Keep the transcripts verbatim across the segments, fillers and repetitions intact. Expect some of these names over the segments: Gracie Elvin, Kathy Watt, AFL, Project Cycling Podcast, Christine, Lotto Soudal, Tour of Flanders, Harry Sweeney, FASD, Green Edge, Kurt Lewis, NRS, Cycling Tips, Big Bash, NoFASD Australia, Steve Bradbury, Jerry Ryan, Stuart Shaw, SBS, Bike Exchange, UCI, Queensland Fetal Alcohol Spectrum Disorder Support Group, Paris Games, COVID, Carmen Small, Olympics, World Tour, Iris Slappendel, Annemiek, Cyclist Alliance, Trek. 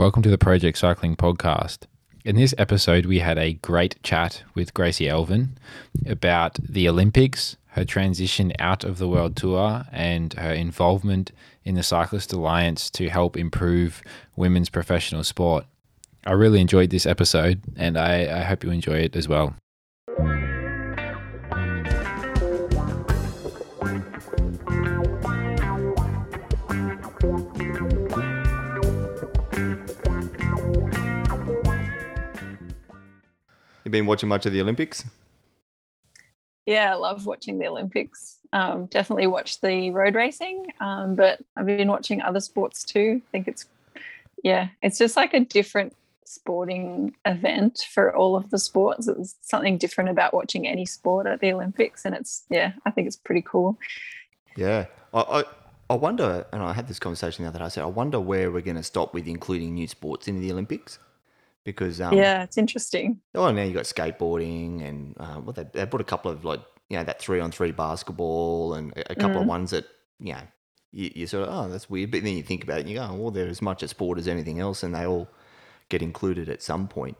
Welcome to the Project Cycling Podcast. In this episode, we had a great chat with Gracie Elvin about the Olympics, her transition out of the World Tour, and her involvement in the Cyclist Alliance to help improve women's professional sport. I really enjoyed this episode, and I, I hope you enjoy it as well. You've been watching much of the Olympics? Yeah, I love watching the Olympics. Um, definitely watch the road racing, um, but I've been watching other sports too. I think it's, yeah, it's just like a different sporting event for all of the sports. It's something different about watching any sport at the Olympics, and it's, yeah, I think it's pretty cool. Yeah. I, I, I wonder, and I had this conversation the other day, I said, I wonder where we're going to stop with including new sports in the Olympics. Because um, yeah, it's interesting. Oh, now you got skateboarding and uh, what well, they they put a couple of like you know that three on three basketball and a, a couple mm. of ones that you know you, you sort of oh that's weird, but then you think about it and you go oh, well they're as much a sport as anything else and they all get included at some point.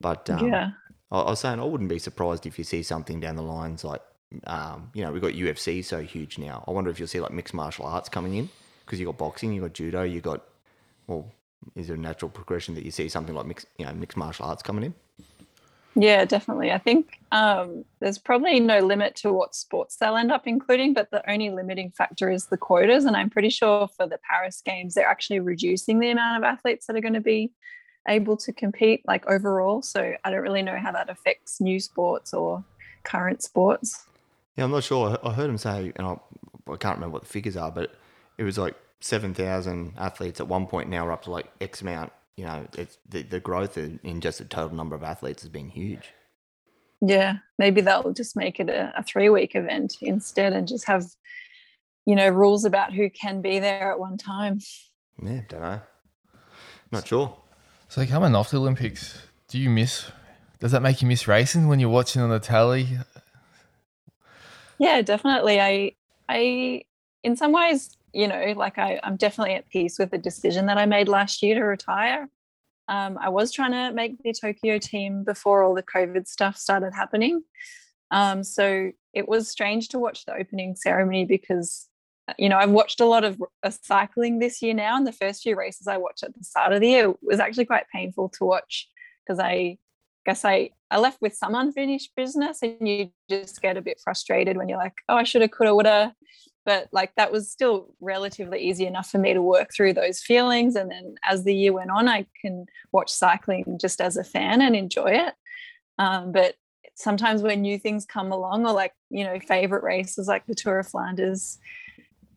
But um, yeah, I, I was saying I wouldn't be surprised if you see something down the lines like um, you know we've got U F C so huge now. I wonder if you'll see like mixed martial arts coming in because you got boxing, you got judo, you got well. Is there a natural progression that you see something like mixed, you know, mixed martial arts coming in? Yeah, definitely. I think um, there's probably no limit to what sports they'll end up including, but the only limiting factor is the quotas. And I'm pretty sure for the Paris Games, they're actually reducing the amount of athletes that are going to be able to compete, like overall. So I don't really know how that affects new sports or current sports. Yeah, I'm not sure. I heard him say, and I, I can't remember what the figures are, but it was like, seven thousand athletes at one point now are up to like X amount, you know, it's the, the growth in, in just the total number of athletes has been huge. Yeah, maybe they'll just make it a, a three-week event instead and just have, you know, rules about who can be there at one time. Yeah, don't know. Not sure. So coming off the Olympics, do you miss, does that make you miss racing when you're watching on the telly? Yeah, definitely. I, I, in some ways, you know, like I, I'm definitely at peace with the decision that I made last year to retire. Um, I was trying to make the Tokyo team before all the COVID stuff started happening. Um, so it was strange to watch the opening ceremony because, you know, I've watched a lot of uh, cycling this year now, and the first few races I watched at the start of the year was actually quite painful to watch because I guess I, I left with some unfinished business, and you just get a bit frustrated when you're like, oh, I shoulda, coulda, woulda. But like that was still relatively easy enough for me to work through those feelings. And then as the year went on, I can watch cycling just as a fan and enjoy it. Um, but sometimes when new things come along, or like, you know, favorite races like the Tour of Flanders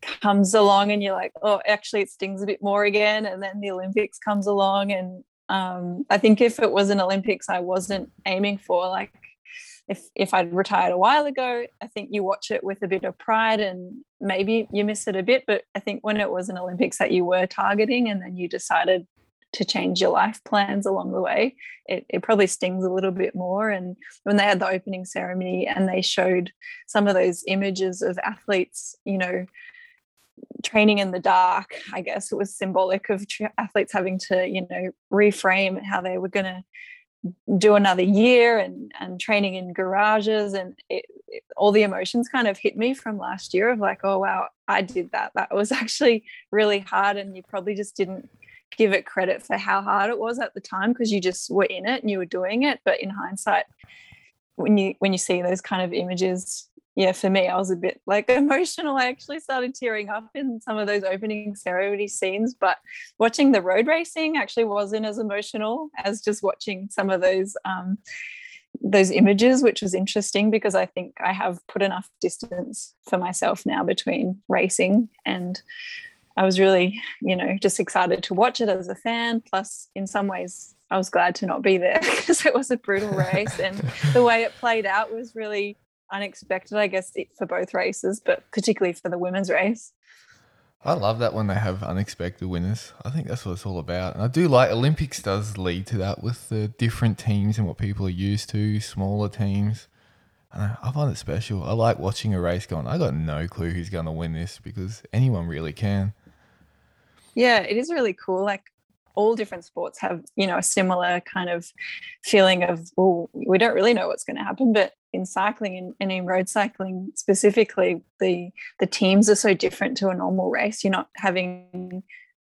comes along and you're like, oh, actually it stings a bit more again. And then the Olympics comes along. And um, I think if it was an Olympics I wasn't aiming for, like, If if I'd retired a while ago, I think you watch it with a bit of pride and maybe you miss it a bit. But I think when it was an Olympics that you were targeting and then you decided to change your life plans along the way, it, it probably stings a little bit more. And when they had the opening ceremony and they showed some of those images of athletes, you know, training in the dark, I guess it was symbolic of athletes having to, you know, reframe how they were going to do another year and and training in garages, and it, it, all the emotions kind of hit me from last year of like, oh wow, I did that that was actually really hard, and you probably just didn't give it credit for how hard it was at the time because you just were in it and you were doing it. But in hindsight, when you when you see those kind of images, yeah, for me I was a bit like emotional. I actually started tearing up in some of those opening ceremony scenes, but watching the road racing actually wasn't as emotional as just watching some of those um, those images, which was interesting because I think I have put enough distance for myself now between racing, and I was really, you know, just excited to watch it as a fan. Plus, in some ways, I was glad to not be there because it was a brutal race and the way it played out was really unexpected, I guess, for both races, but particularly for the women's race. I love that when they have unexpected winners. I think that's what it's all about. And I do like Olympics does lead to that with the different teams and what people are used to, smaller teams. And I find it special. I like watching a race going, I got no clue who's going to win this because anyone really can. Yeah, it is really cool. Like all different sports have, you know, a similar kind of feeling of, oh, we don't really know what's going to happen. But in cycling and in road cycling specifically, the the teams are so different to a normal race. You're not having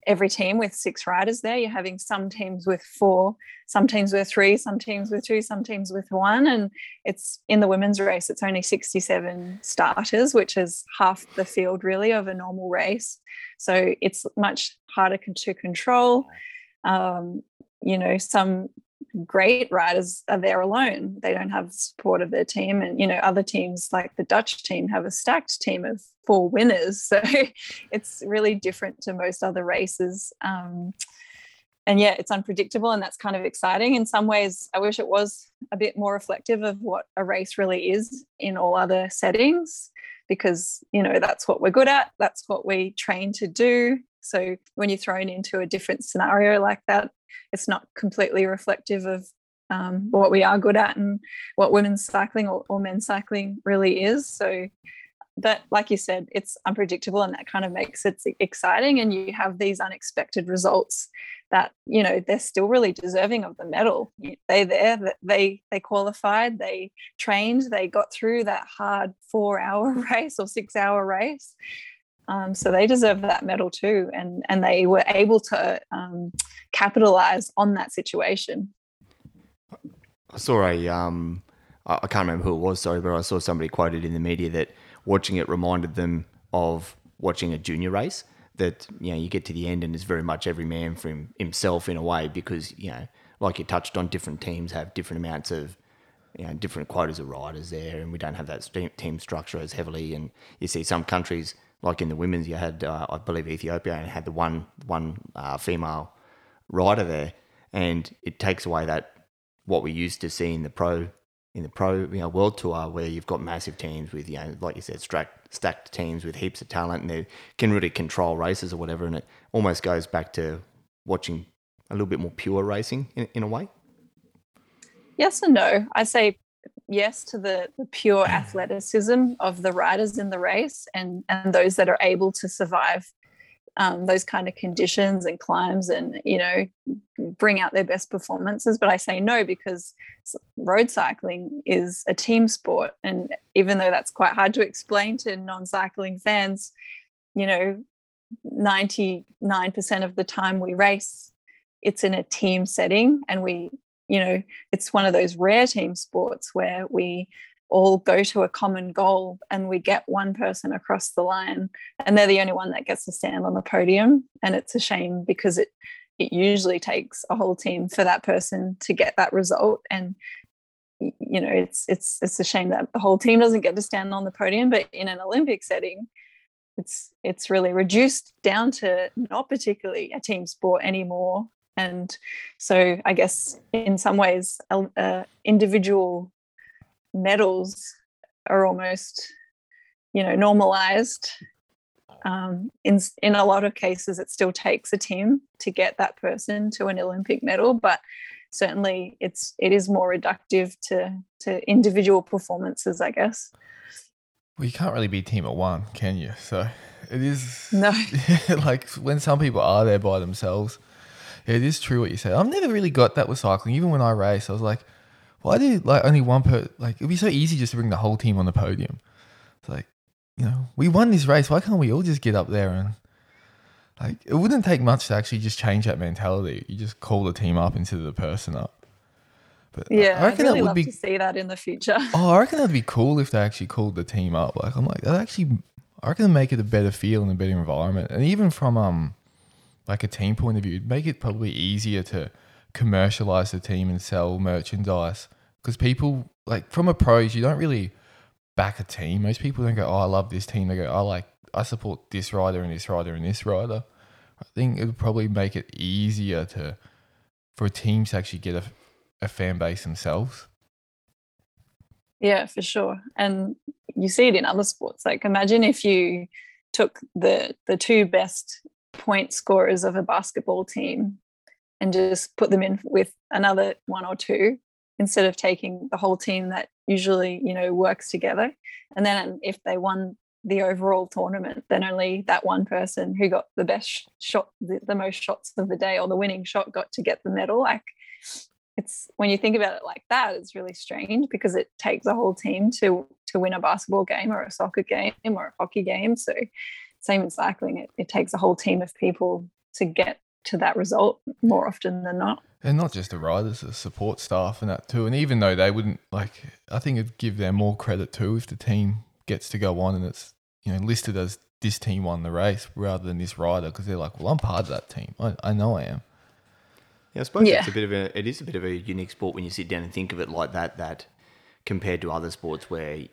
every team with six riders there. You're having some teams with four, some teams with three, some teams with two, some teams with one. And it's in the women's race, it's only sixty-seven starters, which is half the field really of a normal race. So it's much harder to control. Um, you know, some great riders are there alone. They don't have the support of their team. And, you know, other teams like the Dutch team have a stacked team of four winners. So it's really different to most other races. Um, and yeah, it's unpredictable, and that's kind of exciting. In some ways, I wish it was a bit more reflective of what a race really is in all other settings, because, you know, that's what we're good at. That's what we train to do. So when you're thrown into a different scenario like that, it's not completely reflective of um, what we are good at and what women's cycling or, or men's cycling really is. So, but like you said, it's unpredictable, and that kind of makes it exciting. And you have these unexpected results that, you know, they're still really deserving of the medal. They there, they they qualified, they trained, they got through that hard four-hour race or six-hour race. Um, so they deserve that medal too, and and they were able to um, capitalize on that situation. I saw a, um, I can't remember who it was, sorry, but I saw somebody quoted in the media that watching it reminded them of watching a junior race, that, you know, you get to the end and it's very much every man for him, himself in a way, because, you know, like you touched on, different teams have different amounts of, you know, different quotas of riders there, and we don't have that team structure as heavily. And you see some countries, like in the women's, you had, uh, I believe, Ethiopia, and had the one one uh, female rider there, and it takes away that what we used to see in the pro in the pro you know, World Tour, where you've got massive teams with, you know, like you said, stacked stacked teams with heaps of talent, and they can really control races or whatever. And it almost goes back to watching a little bit more pure racing in, in a way. Yes and no. I say yes to the, the pure athleticism of the riders in the race, and, and those that are able to survive um, those kind of conditions and climbs and, you know, bring out their best performances. But I say no, because road cycling is a team sport. And even though that's quite hard to explain to non-cycling fans, you know, ninety-nine percent of the time we race, it's in a team setting, and we, you know, it's one of those rare team sports where we all go to a common goal and we get one person across the line, and they're the only one that gets to stand on the podium. And it's a shame, because it, it usually takes a whole team for that person to get that result. And, you know, it's it's it's a shame that the whole team doesn't get to stand on the podium. But in an Olympic setting, it's it's really reduced down to not particularly a team sport anymore. And so I guess in some ways uh, individual medals are almost, you know, normalized. Um, in in a lot of cases, it still takes a team to get that person to an Olympic medal, but certainly it's it is more reductive to, to individual performances, I guess. Well, you can't really be a team at one, can you? So it is no. Like when some people are there by themselves. Yeah, it is true what you said. I've never really got that with cycling. Even when I race, I was like, why do like only one per like it'd be so easy just to bring the whole team on the podium. It's like, you know, we won this race, why can't we all just get up there? And like, it wouldn't take much to actually just change that mentality. You just call the team up instead of the person up. But yeah, I reckon I'd really that would love be, to see that in the future. Oh, I reckon that'd be cool if they actually called the team up. Like I'm like, that actually I reckon it'd make it a better feel and a better environment. And even from um like a team point of view, it'd make it probably easier to commercialize the team and sell merchandise, because people, like from a pros, you don't really back a team. Most people don't go, oh, I love this team. They go, I like, I support this rider and this rider and this rider. I think it would probably make it easier to for teams to actually get a, a fan base themselves. Yeah, for sure. And you see it in other sports. Like imagine if you took the the two best point scorers of a basketball team and just put them in with another one or two, instead of taking the whole team that usually, you know, works together. And then if they won the overall tournament than only that one person who got the best shot, the, the most shots of the day, or the winning shot got to get the medal. Like, it's, when you think about it like that, it's really strange, because it takes a whole team to to win a basketball game or a soccer game or a hockey game. So same in cycling, it, it takes a whole team of people to get to that result more often than not. And not just the riders, the support staff and that too. And even though they wouldn't, like, I think it'd give them more credit too if the team gets to go on and it's, you know, listed as this team won the race rather than this rider, because they're like, well, I'm part of that team. I, I know I am. Yeah, I suppose yeah. it's a bit of a, it is a bit of a unique sport when you sit down and think of it like that, that compared to other sports where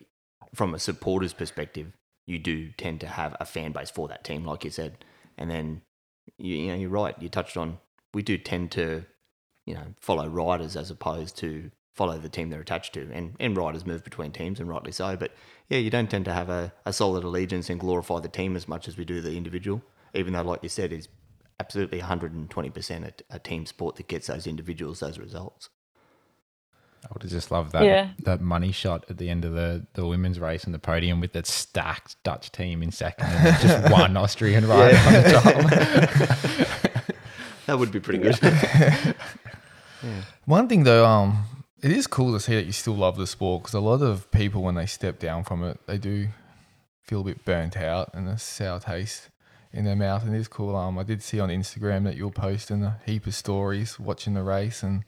from a supporter's perspective, you do tend to have a fan base for that team, like you said. And then, you, you know, you're right. You touched on, we do tend to, you know, follow riders as opposed to follow the team they're attached to. And, and riders move between teams, and rightly so. But yeah, you don't tend to have a, a solid allegiance and glorify the team as much as we do the individual, even though, like you said, it's absolutely one hundred twenty percent a, a team sport that gets those individuals those results. I would have just loved that yeah. that money shot at the end of the, the women's race and the podium with that stacked Dutch team in second and just one Austrian rider yeah. on the top. That would be pretty good. Yeah. Yeah. One thing though, um, it is cool to see that you still love the sport, because a lot of people when they step down from it, they do feel a bit burnt out and a sour taste in their mouth. And it is cool. Um, I did see on Instagram that you were posting a heap of stories watching the race, and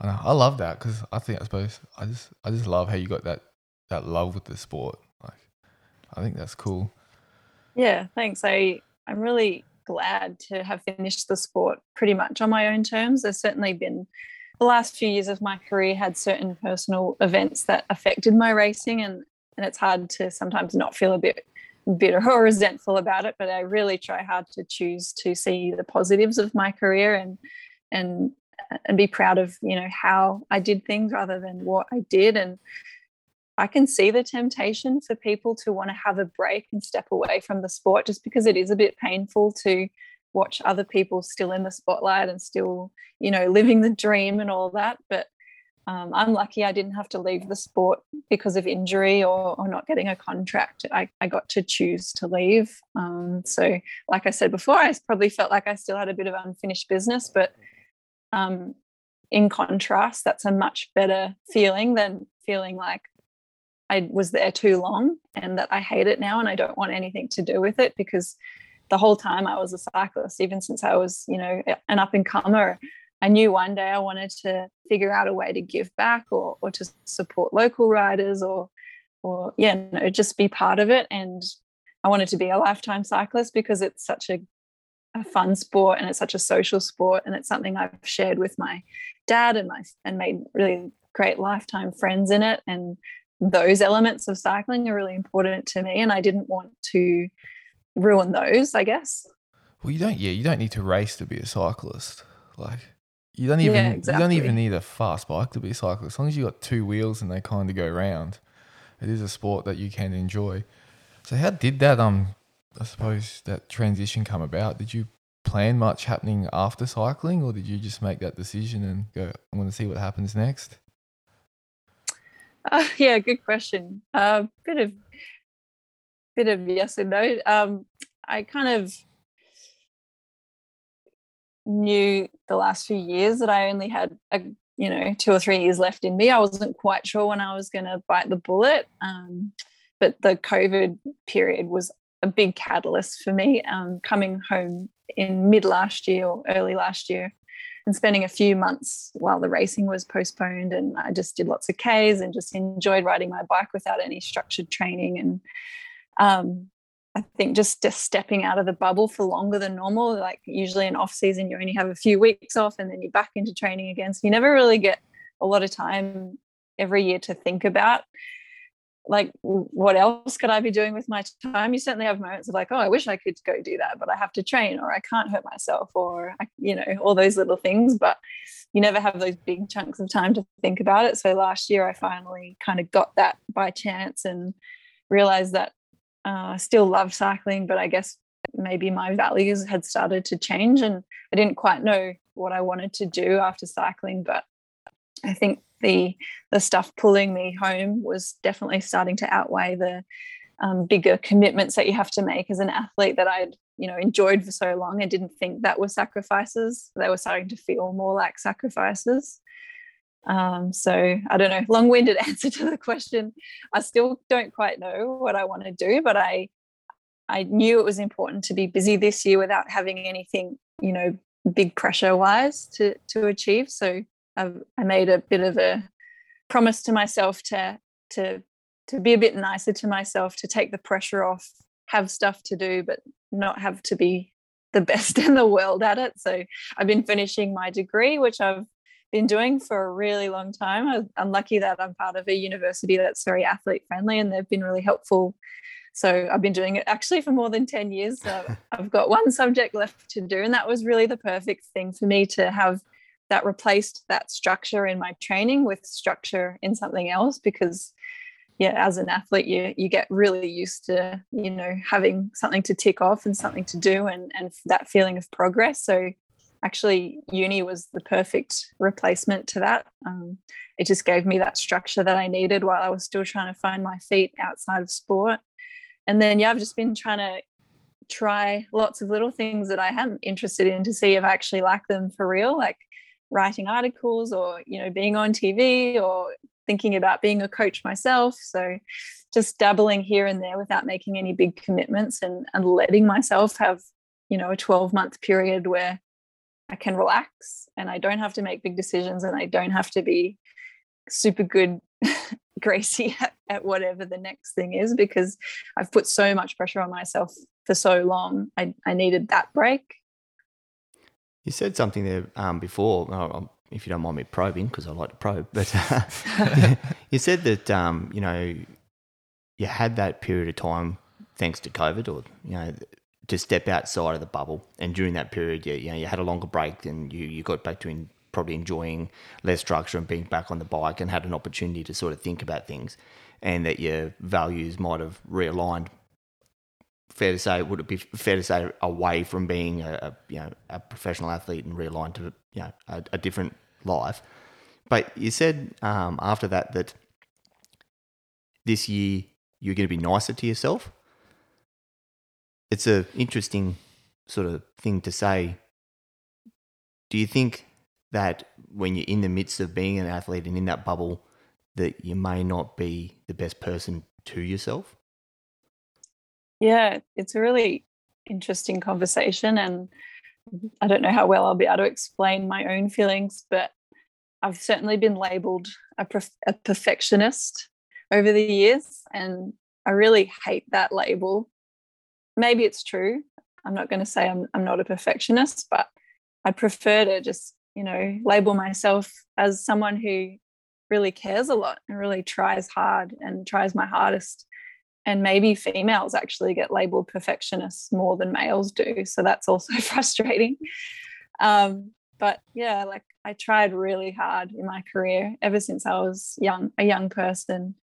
I know, I love that, because I think I suppose I just I just love how you got that, that love with the sport. Like, I think that's cool. Yeah, thanks. I I'm really glad to have finished the sport pretty much on my own terms. There's certainly been, the last few years of my career had certain personal events that affected my racing, and and it's hard to sometimes not feel a bit bitter or resentful about it. But I really try hard to choose to see the positives of my career and and. and be proud of, you know, how I did things rather than what I did. And I can see the temptation for people to want to have a break and step away from the sport, just because it is a bit painful to watch other people still in the spotlight and still, you know, living the dream and all that. But um, I'm lucky I didn't have to leave the sport because of injury or, or not getting a contract. I, I got to choose to leave. Um, so like I said before, I probably felt like I still had a bit of unfinished business, but Um, in contrast, that's a much better feeling than feeling like I was there too long and that I hate it now and I don't want anything to do with it, because the whole time I was a cyclist, even since I was, you know, an up-and-comer, I knew one day I wanted to figure out a way to give back or or to support local riders or, or yeah, no, just be part of it. And I wanted to be a lifetime cyclist because it's such a a fun sport and it's such a social sport, and it's something I've shared with my dad and my and made really great lifetime friends in it, and those elements of cycling are really important to me, and I didn't want to ruin those, I guess. Well, you don't yeah you don't need to race to be a cyclist. Like, you don't even yeah, exactly. you don't even need a fast bike to be a cyclist. As long as you got two wheels and they kind of go round, it is a sport that you can enjoy. So how did that um I suppose that transition come about? Did you plan much happening after cycling, or did you just make that decision and go, I'm going to see what happens next? Uh, yeah, good question. A uh, bit of bit of yes and no. Um, I kind of knew the last few years that I only had, a, you know, two or three years left in me. I wasn't quite sure when I was going to bite the bullet, um, but the COVID period was a big catalyst for me, um, coming home in mid last year or early last year and spending a few months while the racing was postponed, and I just did lots of Ks and just enjoyed riding my bike without any structured training. And um, I think just, just stepping out of the bubble for longer than normal, like usually in off season you only have a few weeks off and then you're back into training again, so you never really get a lot of time every year to think about like, what else could I be doing with my time? You certainly have moments of like, oh, I wish I could go do that, but I have to train, or I can't hurt myself, or, you know, all those little things, but you never have those big chunks of time to think about it. So last year I finally kind of got that by chance and realized that uh, I still love cycling, but I guess maybe my values had started to change, and I didn't quite know what I wanted to do after cycling, but I think the the stuff pulling me home was definitely starting to outweigh the um, bigger commitments that you have to make as an athlete that I'd, you know, enjoyed for so long. I didn't think that were sacrifices. They were starting to feel more like sacrifices. Um, so I don't know, long-winded answer to the question. I still don't quite know what I want to do, but I, I knew it was important to be busy this year without having anything, you know, big pressure wise to, to achieve. So I've, I made a bit of a promise to myself to, to, to be a bit nicer to myself, to take the pressure off, have stuff to do, but not have to be the best in the world at it. So I've been finishing my degree, which I've been doing for a really long time. I'm lucky that I'm part of a university that's very athlete friendly, and they've been really helpful. So I've been doing it actually for more than ten years. So I've got one subject left to do, and that was really the perfect thing for me to have that replaced that structure in my training with structure in something else, because yeah, as an athlete, you you get really used to, you know, having something to tick off and something to do, and, and that feeling of progress. So actually uni was the perfect replacement to that. Um, it just gave me that structure that I needed while I was still trying to find my feet outside of sport. And then, yeah, I've just been trying to try lots of little things that I am interested in to see if I actually like them for real, like writing articles or, you know, being on T V or thinking about being a coach myself. So just dabbling here and there without making any big commitments, and, and letting myself have, you know, a twelve month period where I can relax and I don't have to make big decisions and I don't have to be super good Gracie at, at whatever the next thing is, because I've put so much pressure on myself for so long. I, I needed that break. You said something there um, before, oh, if you don't mind me probing, because I like to probe, but uh, you said that, um, you know, you had that period of time thanks to COVID, or, you know, to step outside of the bubble. And during that period, you, you know, you had a longer break, and you, you got back to in, probably enjoying less structure and being back on the bike, and had an opportunity to sort of think about things, and that your values might have realigned. Fair to say, would it be fair to say, away from being a, a you know a professional athlete and realigned to you know a, a different life? But you said um, after that that this year you're going to be nicer to yourself. It's a interesting sort of thing to say. Do you think that when you're in the midst of being an athlete and in that bubble, that you may not be the best person to yourself? Yeah, it's a really interesting conversation, and I don't know how well I'll be able to explain my own feelings, but I've certainly been labelled a, perf- a perfectionist over the years, and I really hate that label. Maybe it's true. I'm not going to say I'm, I'm not a perfectionist, but I prefer to just, you know, label myself as someone who really cares a lot and really tries hard and tries my hardest. And maybe females actually get labelled perfectionists more than males do, so that's also frustrating. Um, but, yeah, like I tried really hard in my career ever since I was young, a young person.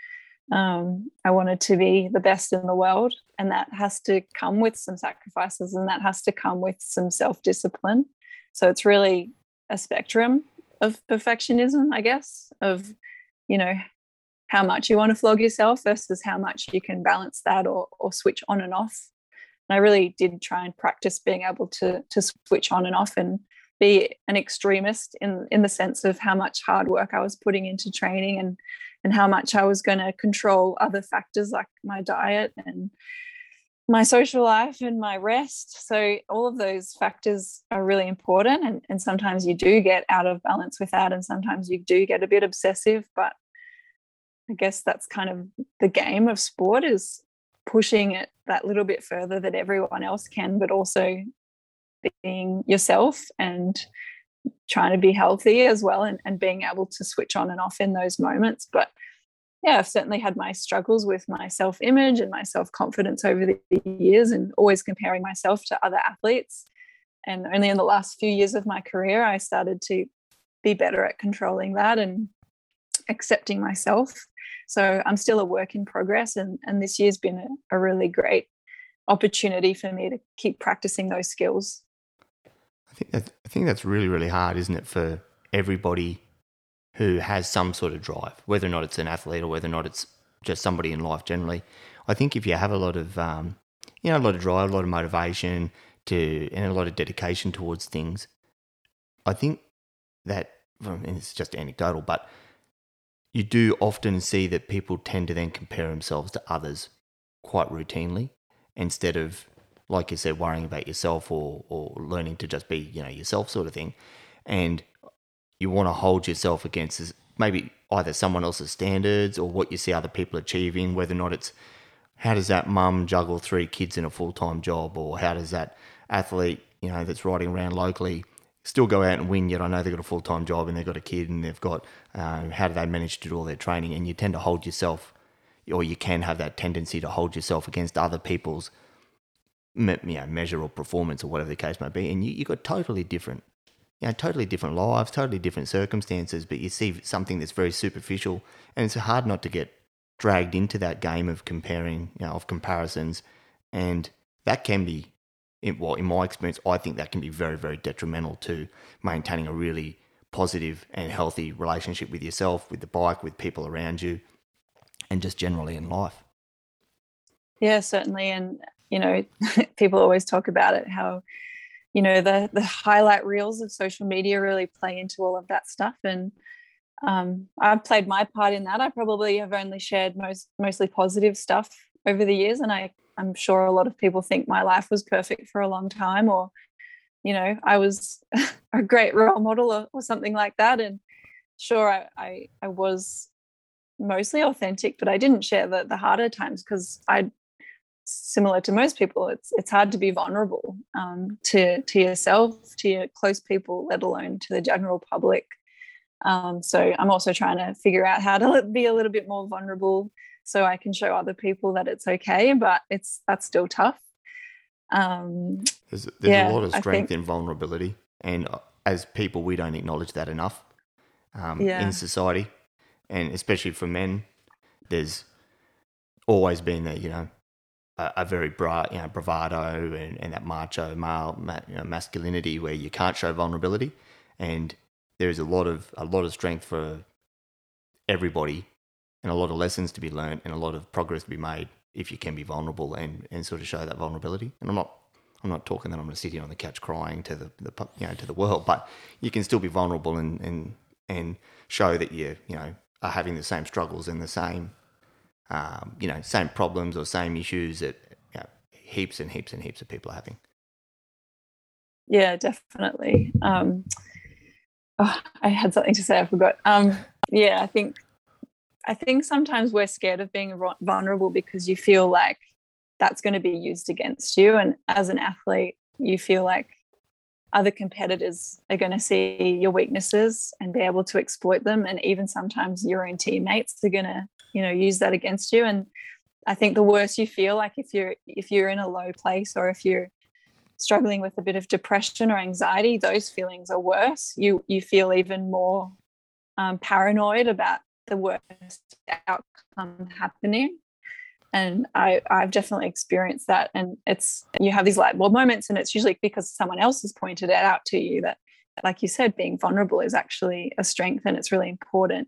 Um, I wanted to be the best in the world, and that has to come with some sacrifices, and that has to come with some self-discipline. So it's really a spectrum of perfectionism, I guess, of, you know, how much you want to flog yourself versus how much you can balance that or, or switch on and off. And I really did try and practice being able to, to switch on and off and be an extremist in, in the sense of how much hard work I was putting into training, and and how much I was going to control other factors like my diet and my social life and my rest. So all of those factors are really important, and, and sometimes you do get out of balance with that, and sometimes you do get a bit obsessive, but I guess that's kind of the game of sport, is pushing it that little bit further that everyone else can, but also being yourself and trying to be healthy as well, and, and being able to switch on and off in those moments. But yeah, I've certainly had my struggles with my self-image and my self-confidence over the years, and always comparing myself to other athletes. And only in the last few years of my career, I started to be better at controlling that and accepting myself. So I'm still a work in progress, and, and this year's been a, a really great opportunity for me to keep practicing those skills. I think that, I think that's really, really hard, isn't it, for everybody who has some sort of drive, whether or not it's an athlete or whether or not it's just somebody in life generally. I think if you have a lot of, um, you know, a lot of drive, a lot of motivation to, and a lot of dedication towards things, I think that, and it's just anecdotal, but you do often see that people tend to then compare themselves to others quite routinely instead of, like you said, worrying about yourself or, or learning to just be, you know, yourself sort of thing. And you want to hold yourself against this, maybe either someone else's standards or what you see other people achieving, whether or not it's how does that mum juggle three kids in a full-time job, or how does that athlete, you know, that's riding around locally still go out and win, yet I know they've got a full-time job and they've got a kid and they've got, uh, how do they manage to do all their training? And you tend to hold yourself, or you can have that tendency to hold yourself against other people's, you know, measure or performance or whatever the case may be. And you, you've got totally different, you know, totally different lives, totally different circumstances, but you see something that's very superficial, and it's hard not to get dragged into that game of comparing, you know, of comparisons. And that can be, well, in my experience, I think that can be very, very detrimental to maintaining a really positive and healthy relationship with yourself, with the bike, with people around you, and just generally in life. Yeah, certainly. And, you know, people always talk about it, how, you know, the, the highlight reels of social media really play into all of that stuff. And um, I've played my part in that. I probably have only shared most mostly positive stuff over the years. And I, I'm sure a lot of people think my life was perfect for a long time, or, you know, I was a great role model, or, or something like that. And sure, I, I, I was mostly authentic, but I didn't share the, the harder times because I, similar to most people, it's it's hard to be vulnerable um, to to yourself, to your close people, let alone to the general public. Um, so I'm also trying to figure out how to be a little bit more vulnerable so I can show other people that it's okay, but it's that's still tough. Um, there's there's yeah, a lot of strength in vulnerability, and as people, we don't acknowledge that enough um, yeah. in society. And especially for men, there's always been that, you know, a, a very bra, you know, bravado and, and that macho male ma, you know, masculinity where you can't show vulnerability. And there is a lot of a lot of strength for everybody, and a lot of lessons to be learned, and a lot of progress to be made if you can be vulnerable and, and sort of show that vulnerability. And I'm not I'm not talking that I'm going to sit here on the couch crying to the, the you know to the world, but you can still be vulnerable and and, and show that you you know. are having the same struggles and the same, um, you know, same problems or same issues that, you know, heaps and heaps and heaps of people are having. Yeah, definitely. Um, oh, I had something to say, I forgot. Um, yeah, I think, I think sometimes we're scared of being vulnerable because you feel like that's going to be used against you. And as an athlete, you feel like other competitors are going to see your weaknesses and be able to exploit them. And even sometimes your own teammates are going to, you know, use that against you. And I think the worse you feel, like if you're, if you're in a low place, or if you're struggling with a bit of depression or anxiety, those feelings are worse. You, you feel even more um, paranoid about the worst outcome happening. And I, I've definitely experienced that. And it's, you have these light bulb moments, and it's usually because someone else has pointed it out to you that, like you said, being vulnerable is actually a strength, and it's really important.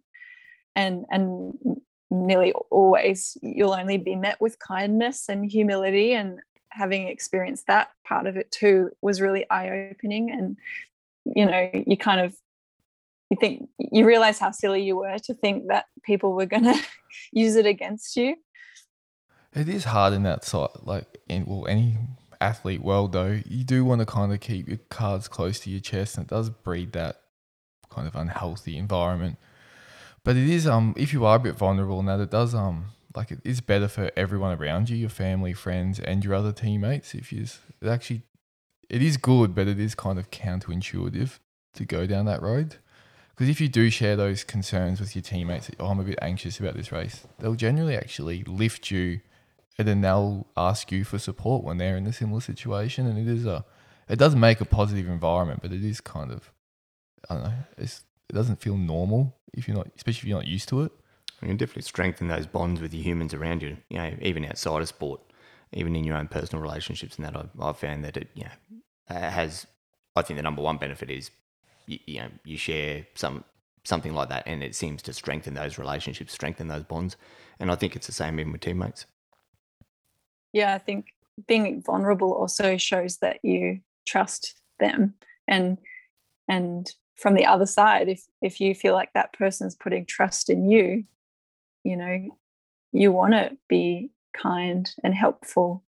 And, and nearly always you'll only be met with kindness and humility. And having experienced that part of it too was really eye-opening. And, you know, you kind of, you think, you realize how silly you were to think that people were going to use it against you. It is hard in that side, like in well any athlete world though, you do want to kind of keep your cards close to your chest, and it does breed that kind of unhealthy environment. But it is um if you are a bit vulnerable and that, it does um like it is better for everyone around you, your family, friends, and your other teammates. If you it actually it is good, but it is kind of counterintuitive to go down that road. Because if you do share those concerns with your teammates, oh, I'm a bit anxious about this race, they'll generally actually lift you. And then they'll ask you for support when they're in a similar situation. And it is a, it does make a positive environment, but it is kind of, I don't know, it's, it doesn't feel normal if you're not, especially if you're not used to it. You can definitely strengthen those bonds with the humans around you, you know, even outside of sport, even in your own personal relationships. And that I've, I've found that it, you know, has, I think the number one benefit is, you, you know, you share some, something like that, and it seems to strengthen those relationships, strengthen those bonds. And I think it's the same even with teammates. yeah, I think being vulnerable also shows that you trust them. And and from the other side, if if you feel like that person's putting trust in you, you know, you want to be kind and helpful.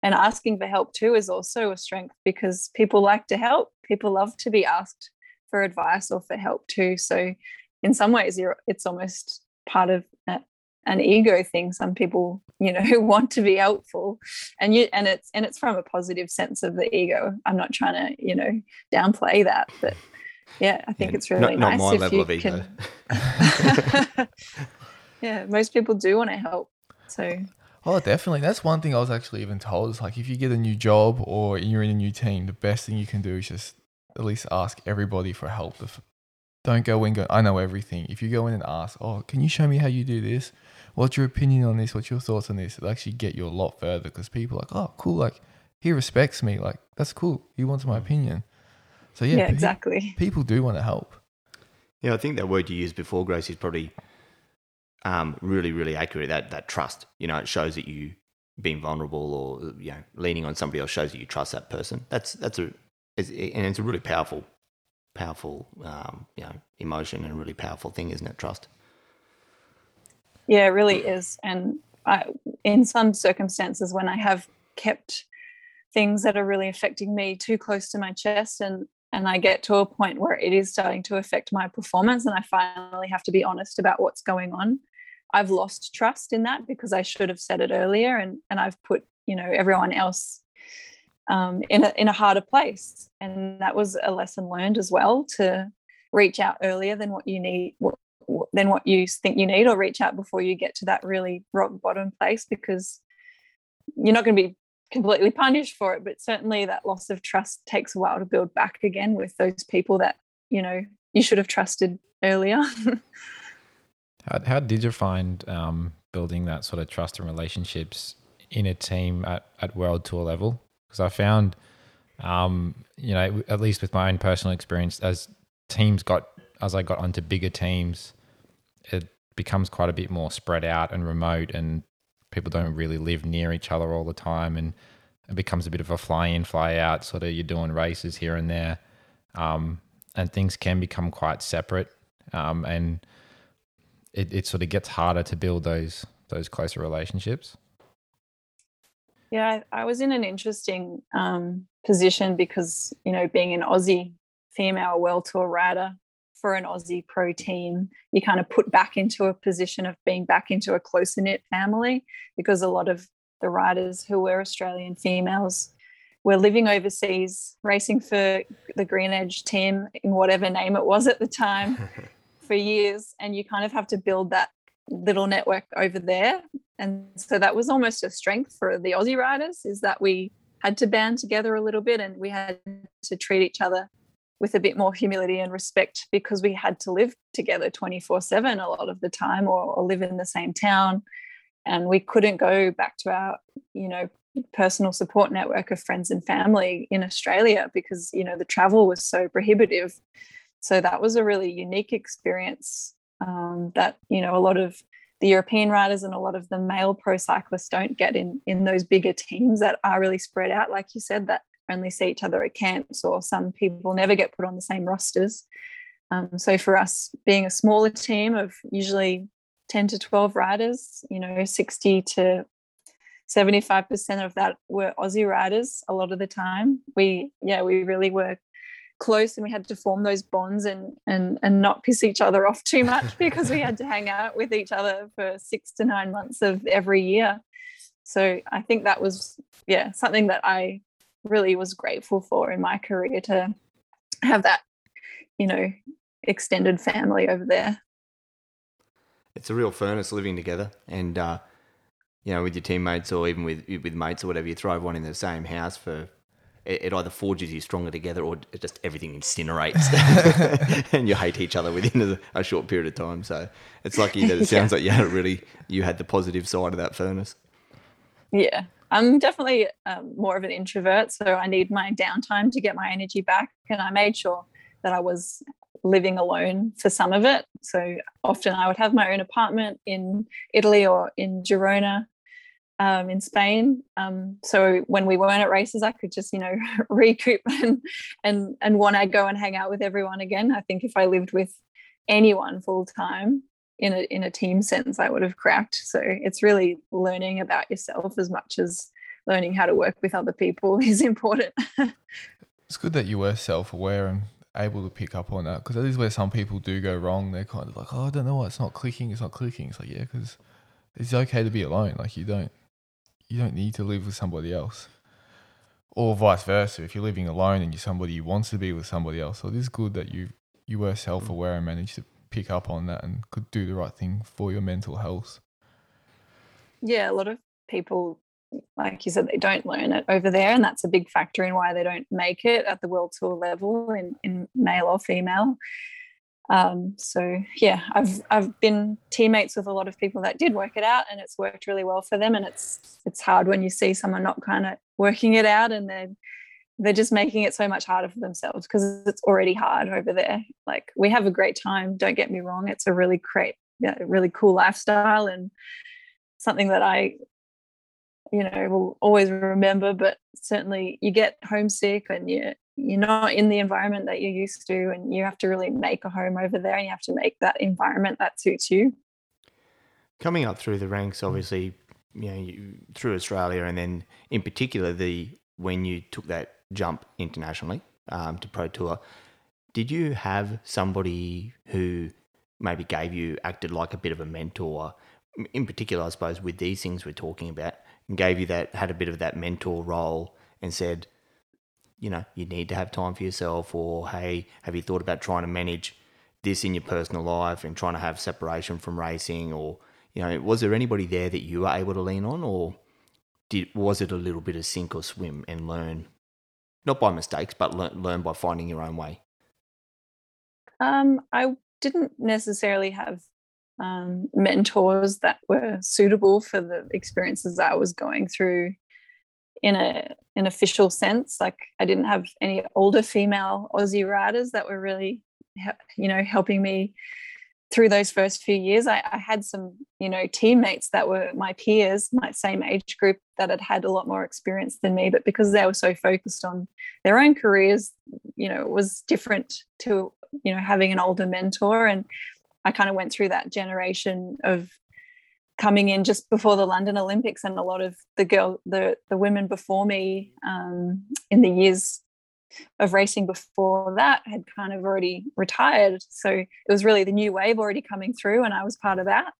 And asking for help too is also a strength, because people like to help. People love to be asked for advice or for help too. So in some ways, you're, it's almost part of a, an ego thing. Some people, you know, who want to be helpful, and you and it's and it's from a positive sense of the ego. I'm not trying to, you know, downplay that, but yeah, I think yeah, it's really not, nice. Not my if level you of ego. Can... yeah, most people do want to help. So. Oh, definitely. That's one thing I was actually even told is like if you get a new job or you're in a new team, the best thing you can do is just at least ask everybody for help. Don't go in and go, I know everything. If you go in and ask, oh, can you show me how you do this? What's your opinion on this? What's your thoughts on this? It'll actually get you a lot further, because people are like, oh, cool. Like he respects me. Like that's cool. He wants my opinion. So yeah, yeah pe- exactly. People do want to help. Yeah, I think that word you used before, Grace, is probably Um, really, really accurate. That that trust, you know, it shows that you being vulnerable or, you know, leaning on somebody else shows that you trust that person. That's that's a it's, and it's a really powerful, powerful, um, you know, emotion and a really powerful thing, isn't it? Trust. Yeah, it really is. And I, in some circumstances, when I have kept things that are really affecting me too close to my chest, and and I get to a point where it is starting to affect my performance, and I finally have to be honest about what's going on, I've lost trust in that, because I should have said it earlier, and, and I've put, you know, everyone else um, in a, in a harder place. And that was a lesson learned as well, to reach out earlier than what you need, than what you think you need, or reach out before you get to that really rock bottom place, because you're not going to be completely punished for it. But certainly that loss of trust takes a while to build back again with those people that, you know, you should have trusted earlier. How, how did you find um, building that sort of trust and relationships in a team at, at World Tour level? Because I found, um, you know, at least with my own personal experience, as teams got, as I got onto bigger teams, it becomes quite a bit more spread out and remote, and people don't really live near each other all the time, and it becomes a bit of a fly-in, fly-out sort of, you're doing races here and there, um, and things can become quite separate, um, and It, it sort of gets harder to build those those closer relationships. Yeah, I, I was in an interesting um, position, because, you know, being an Aussie female World Tour rider for an Aussie pro team, you kind of put back into a position of being back into a closer-knit family, because a lot of the riders who were Australian females were living overseas, racing for the Green Edge team in whatever name it was at the time. For years, and you kind of have to build that little network over there. And so that was almost a strength for the Aussie riders, is that we had to band together a little bit, and we had to treat each other with a bit more humility and respect, because we had to live together twenty-four seven a lot of the time, or, or live in the same town, and we couldn't go back to our, you know, personal support network of friends and family in Australia, because, you know, the travel was so prohibitive. So that was a really unique experience um, that, you know, a lot of the European riders and a lot of the male pro cyclists don't get in, in those bigger teams that are really spread out, like you said, that only see each other at camps, or some people never get put on the same rosters. Um, so for us, being a smaller team of usually ten to twelve riders, you know, sixty to seventy-five percent of that were Aussie riders a lot of the time. We, yeah, we really were close, and we had to form those bonds and and and not piss each other off too much, because we had to hang out with each other for six to nine months of every year. So I think that was, yeah, something that I really was grateful for in my career, to have that, you know, extended family over there. It's a real furnace living together, and uh you know, with your teammates, or even with with mates or whatever, you throw everyone in the same house for it either forges you stronger together, or it just everything incinerates and you hate each other within a short period of time. So it's lucky that it sounds yeah. like you had a really, you had the positive side of that furnace. Yeah, I'm definitely um, more of an introvert, so I need my downtime to get my energy back. And I made sure that I was living alone for some of it. So often I would have my own apartment in Italy or in Girona, um, in Spain. Um, so when we weren't at races, I could just, you know, recoup and and and want to go and hang out with everyone again. I think if I lived with anyone full time in a in a team sense, I would have cracked. So it's really learning about yourself as much as learning how to work with other people is important. It's good that you were self-aware and able to pick up on that, because that is where some people do go wrong. They're kind of like, oh, I don't know why it's not clicking. It's not clicking. It's like, yeah, because it's okay to be alone. Like you don't, you don't need to live with somebody else, or vice versa. If you're living alone and you're somebody who wants to be with somebody else, so it is good that you you were self-aware and managed to pick up on that and could do the right thing for your mental health. Yeah, a lot of people, like you said, they don't learn it over there, and that's a big factor in why they don't make it at the World Tour level in, in male or female. Um, so yeah, I've I've been teammates with a lot of people that did work it out, and it's worked really well for them. And it's it's hard when you see someone not kind of working it out, and they're they're just making it so much harder for themselves, because it's already hard over there. Like, we have a great time. Don't get me wrong; it's a really great, yeah, really cool lifestyle, and something that I, you know, will always remember. But certainly you get homesick, and you you're not in the environment that you're used to, and you have to really make a home over there, and you have to make that environment that suits you. Coming up through the ranks, obviously, you know, you, through Australia, and then in particular the when you took that jump internationally um, to Pro Tour, did you have somebody who maybe gave you, acted like a bit of a mentor, in particular, I suppose, with these things we're talking about, gave you that, had a bit of that mentor role and said, you know, you need to have time for yourself, or, hey, have you thought about trying to manage this in your personal life and trying to have separation from racing? Or, you know, was there anybody there that you were able to lean on, or did, was it a little bit of sink or swim and learn, not by mistakes, but learn, learn by finding your own way? Um, I didn't necessarily have Um, mentors that were suitable for the experiences I was going through in a an official sense. Like, I didn't have any older female Aussie riders that were really, you know, helping me through those first few years. I, I had some, you know, teammates that were my peers, my same age group, that had had a lot more experience than me, but because they were so focused on their own careers, you know, it was different to, you know, having an older mentor. And I kind of went through that generation of coming in just before the London Olympics, and a lot of the girl, the, the women before me um, in the years of racing before that had kind of already retired. So it was really the new wave already coming through, and I was part of that.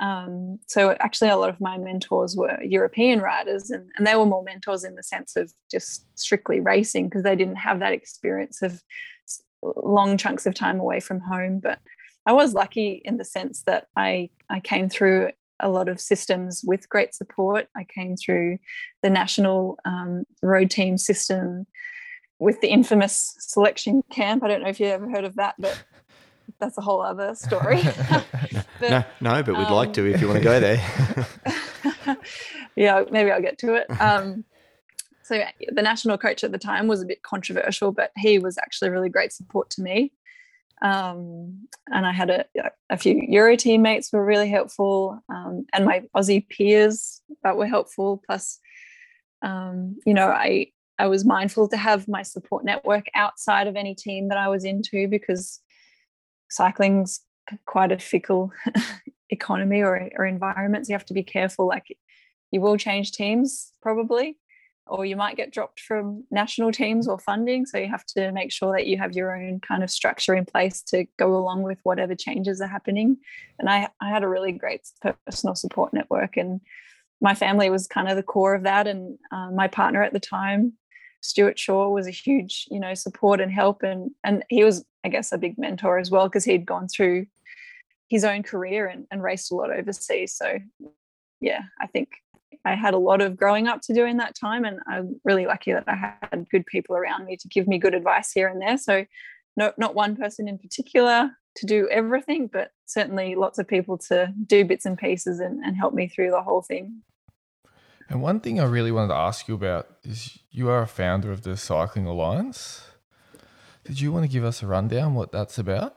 Um, so actually a lot of my mentors were European riders, and, and they were more mentors in the sense of just strictly racing, because they didn't have that experience of long chunks of time away from home. But I was lucky in the sense that I, I came through a lot of systems with great support. I came through the national um, road team system with the infamous selection camp. I don't know if you've ever heard of that, but that's a whole other story. but, no, no, but we'd um, like to if you want to go there. Yeah, maybe I'll get to it. Um, so the national coach at the time was a bit controversial, but he was actually really great support to me. Um, and I had a, a few Euro teammates were really helpful, um, and my Aussie peers that were helpful. Plus, um, you know, I, I was mindful to have my support network outside of any team that I was into, because cycling's quite a fickle economy or, or environment. So you have to be careful. Like, you will change teams probably, or you might get dropped from national teams or funding. So you have to make sure that you have your own kind of structure in place to go along with whatever changes are happening. And I, I had a really great personal support network, and my family was kind of the core of that. And uh, my partner at the time, Stuart Shaw, was a huge, you know, support and help. And, and he was, I guess, a big mentor as well, because he'd gone through his own career and, and raced a lot overseas. So, yeah, I think I had a lot of growing up to do in that time, and I'm really lucky that I had good people around me to give me good advice here and there. So no, not one person in particular to do everything, but certainly lots of people to do bits and pieces and, and help me through the whole thing. And one thing I really wanted to ask you about is you are a founder of the Cycling Alliance. Did you want to give us a rundown what that's about?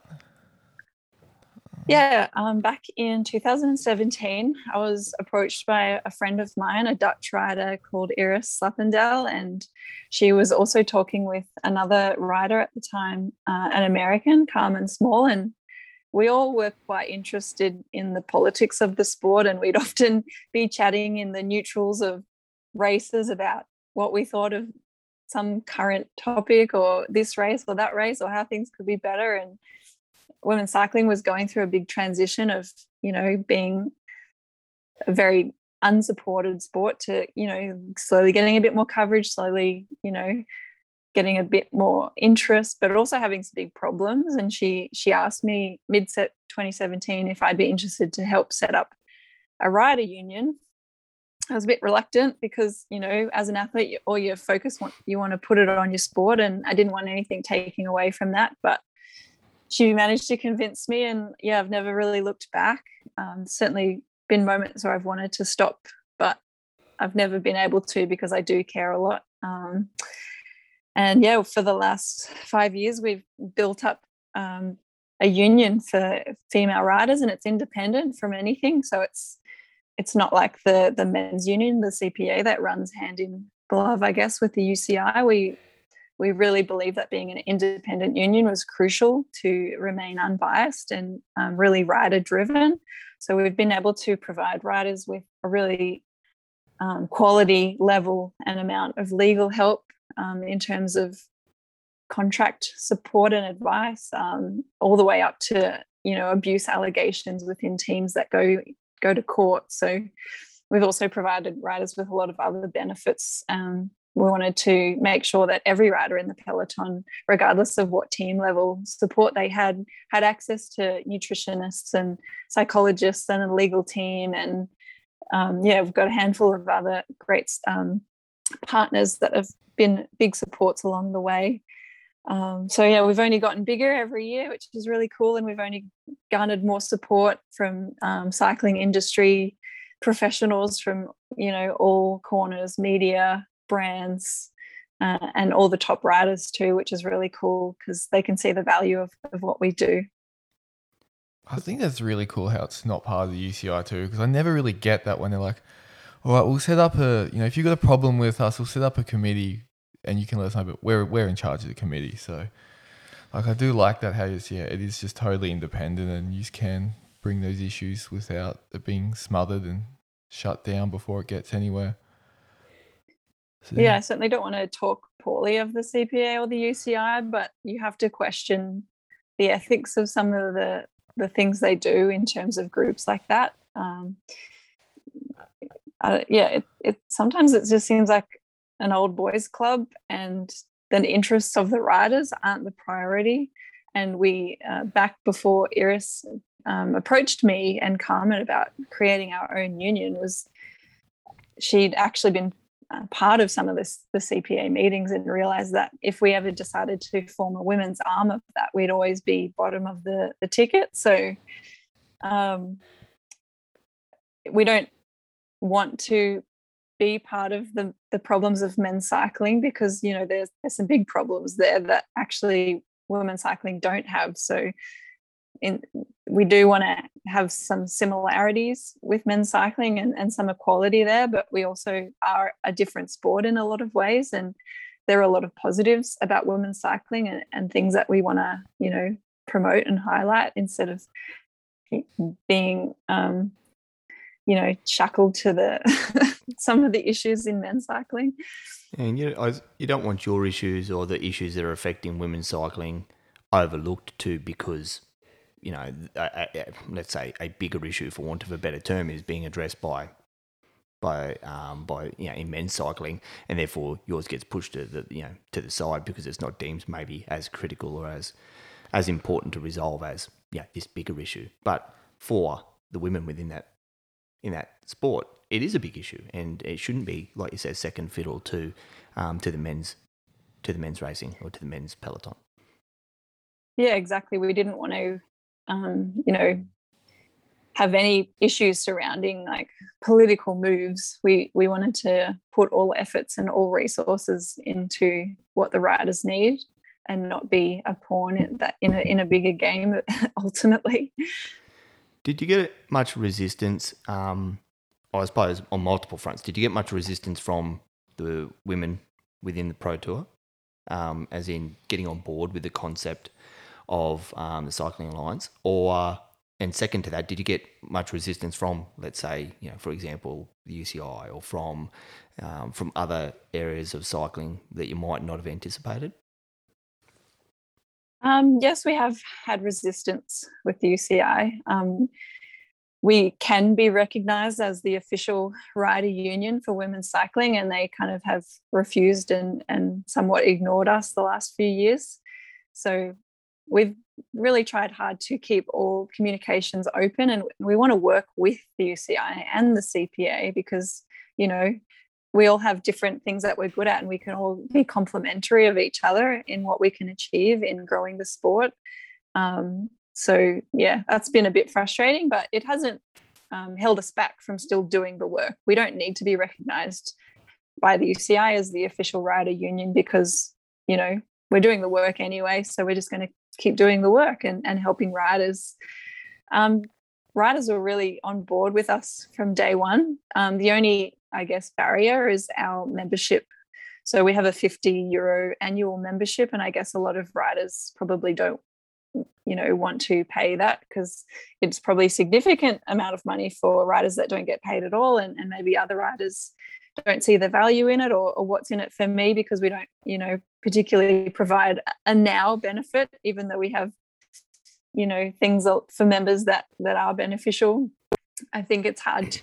Yeah, um, back in two thousand seventeen, I was approached by a friend of mine, a Dutch rider called Iris Slappendel, and she was also talking with another rider at the time, uh, an American, Carmen Small, and we all were quite interested in the politics of the sport, and we'd often be chatting in the neutrals of races about what we thought of some current topic or this race or that race or how things could be better. And women's cycling was going through a big transition of, you know, being a very unsupported sport to, you know, slowly getting a bit more coverage, slowly, you know, getting a bit more interest, but also having some big problems. And she she asked me mid twenty seventeen if I'd be interested to help set up a rider union. I was a bit reluctant because, you know, as an athlete, all your focus, want, you want to put it on your sport, and I didn't want anything taking away from that. But she managed to convince me, and yeah, I've never really looked back. Um, certainly been moments where I've wanted to stop, but I've never been able to because I do care a lot. Um, and yeah, for the last five years, we've built up um, a union for female riders, and it's independent from anything. So it's It's not like the, the men's union, the C P A, that runs hand in glove, I guess, with the U C I. We we really believe that being an independent union was crucial to remain unbiased and um, really rider-driven. So we've been able to provide riders with a really um, quality level and amount of legal help um, in terms of contract support and advice, um, all the way up to, you know, abuse allegations within teams that go go to court. So we've also provided riders with a lot of other benefits. Um, we wanted to make sure that every rider in the peloton, regardless of what team level support they had, had access to nutritionists and psychologists and a legal team. And um, yeah, we've got a handful of other great um, partners that have been big supports along the way. Um, so yeah, we've only gotten bigger every year, which is really cool, and we've only garnered more support from um, cycling industry professionals from, you know, all corners, media, brands, uh, and all the top riders too, which is really cool because they can see the value of, of what we do. I think that's really cool how it's not part of the U C I too, because I never really get that when they're like, all right, we'll set up a, you know, if you've got a problem with us, we'll set up a committee and you can let us know, but we're we're in charge of the committee. So, like, I do like that how it's, yeah, it is just totally independent, and you can bring those issues without it being smothered and shut down before it gets anywhere. So, yeah, I certainly don't want to talk poorly of the C P A or the U C I, but you have to question the ethics of some of the, the things they do in terms of groups like that. Um, I, yeah, it, it sometimes it just seems like an old boys club, and the interests of the riders aren't the priority. And we uh, back before Iris um, approached me and Carmen about creating our own union, was she'd actually been uh, part of some of this, the C P A meetings, and realized that if we ever decided to form a women's arm of that, we'd always be bottom of the, the ticket. So um, we don't want to be part of the, the problems of men's cycling, because, you know, there's, there's some big problems there that actually women's cycling don't have. So in, we do want to have some similarities with men's cycling and, and some equality there, but we also are a different sport in a lot of ways, and there are a lot of positives about women's cycling and, and things that we want to, you know, promote and highlight instead of being um you know, shackled to the some of the issues in men's cycling. And you know, you don't want your issues or the issues that are affecting women's cycling overlooked too, because, you know, a, a, let's say a bigger issue, for want of a better term, is being addressed by by um by you know in men's cycling, and therefore yours gets pushed to the you know to the side because it's not deemed maybe as critical or as as important to resolve as yeah this bigger issue. But for the women within that. In that sport, it is a big issue, and it shouldn't be, like you said, second fiddle to um, to the men's to the men's racing or to the men's peloton. Yeah, exactly. We didn't want to, um, you know, have any issues surrounding like political moves. We we wanted to put all efforts and all resources into what the riders need, and not be a pawn in that in a in a bigger game ultimately. Did you get much resistance, um, I suppose, on multiple fronts? Did you get much resistance from the women within the Pro Tour, um, as in getting on board with the concept of um, the Cycling Alliance? Or, and second to that, did you get much resistance from, let's say, you know, for example, the U C I, or from um, from other areas of cycling that you might not have anticipated? Um, yes, we have had resistance with the U C I. Um, we can be recognised as the official rider union for women's cycling, and they kind of have refused and, and somewhat ignored us the last few years. So we've really tried hard to keep all communications open, and we want to work with the U C I and the C P A because, you know, we all have different things that we're good at, and we can all be complementary of each other in what we can achieve in growing the sport. Um, so, yeah, that's been a bit frustrating, but it hasn't um, held us back from still doing the work. We don't need to be recognised by the U C I as the official rider union because, you know, we're doing the work anyway, so we're just going to keep doing the work and, and helping riders. Um, riders were really on board with us from day one. Um, the only... I guess, barrier is our membership. So we have a fifty euro annual membership, and I guess a lot of riders probably don't, you know, want to pay that because it's probably a significant amount of money for riders that don't get paid at all, and, and maybe other riders don't see the value in it, or, or what's in it for me, because we don't, you know, particularly provide a now benefit, even though we have, you know, things for members that, that are beneficial. I think it's hard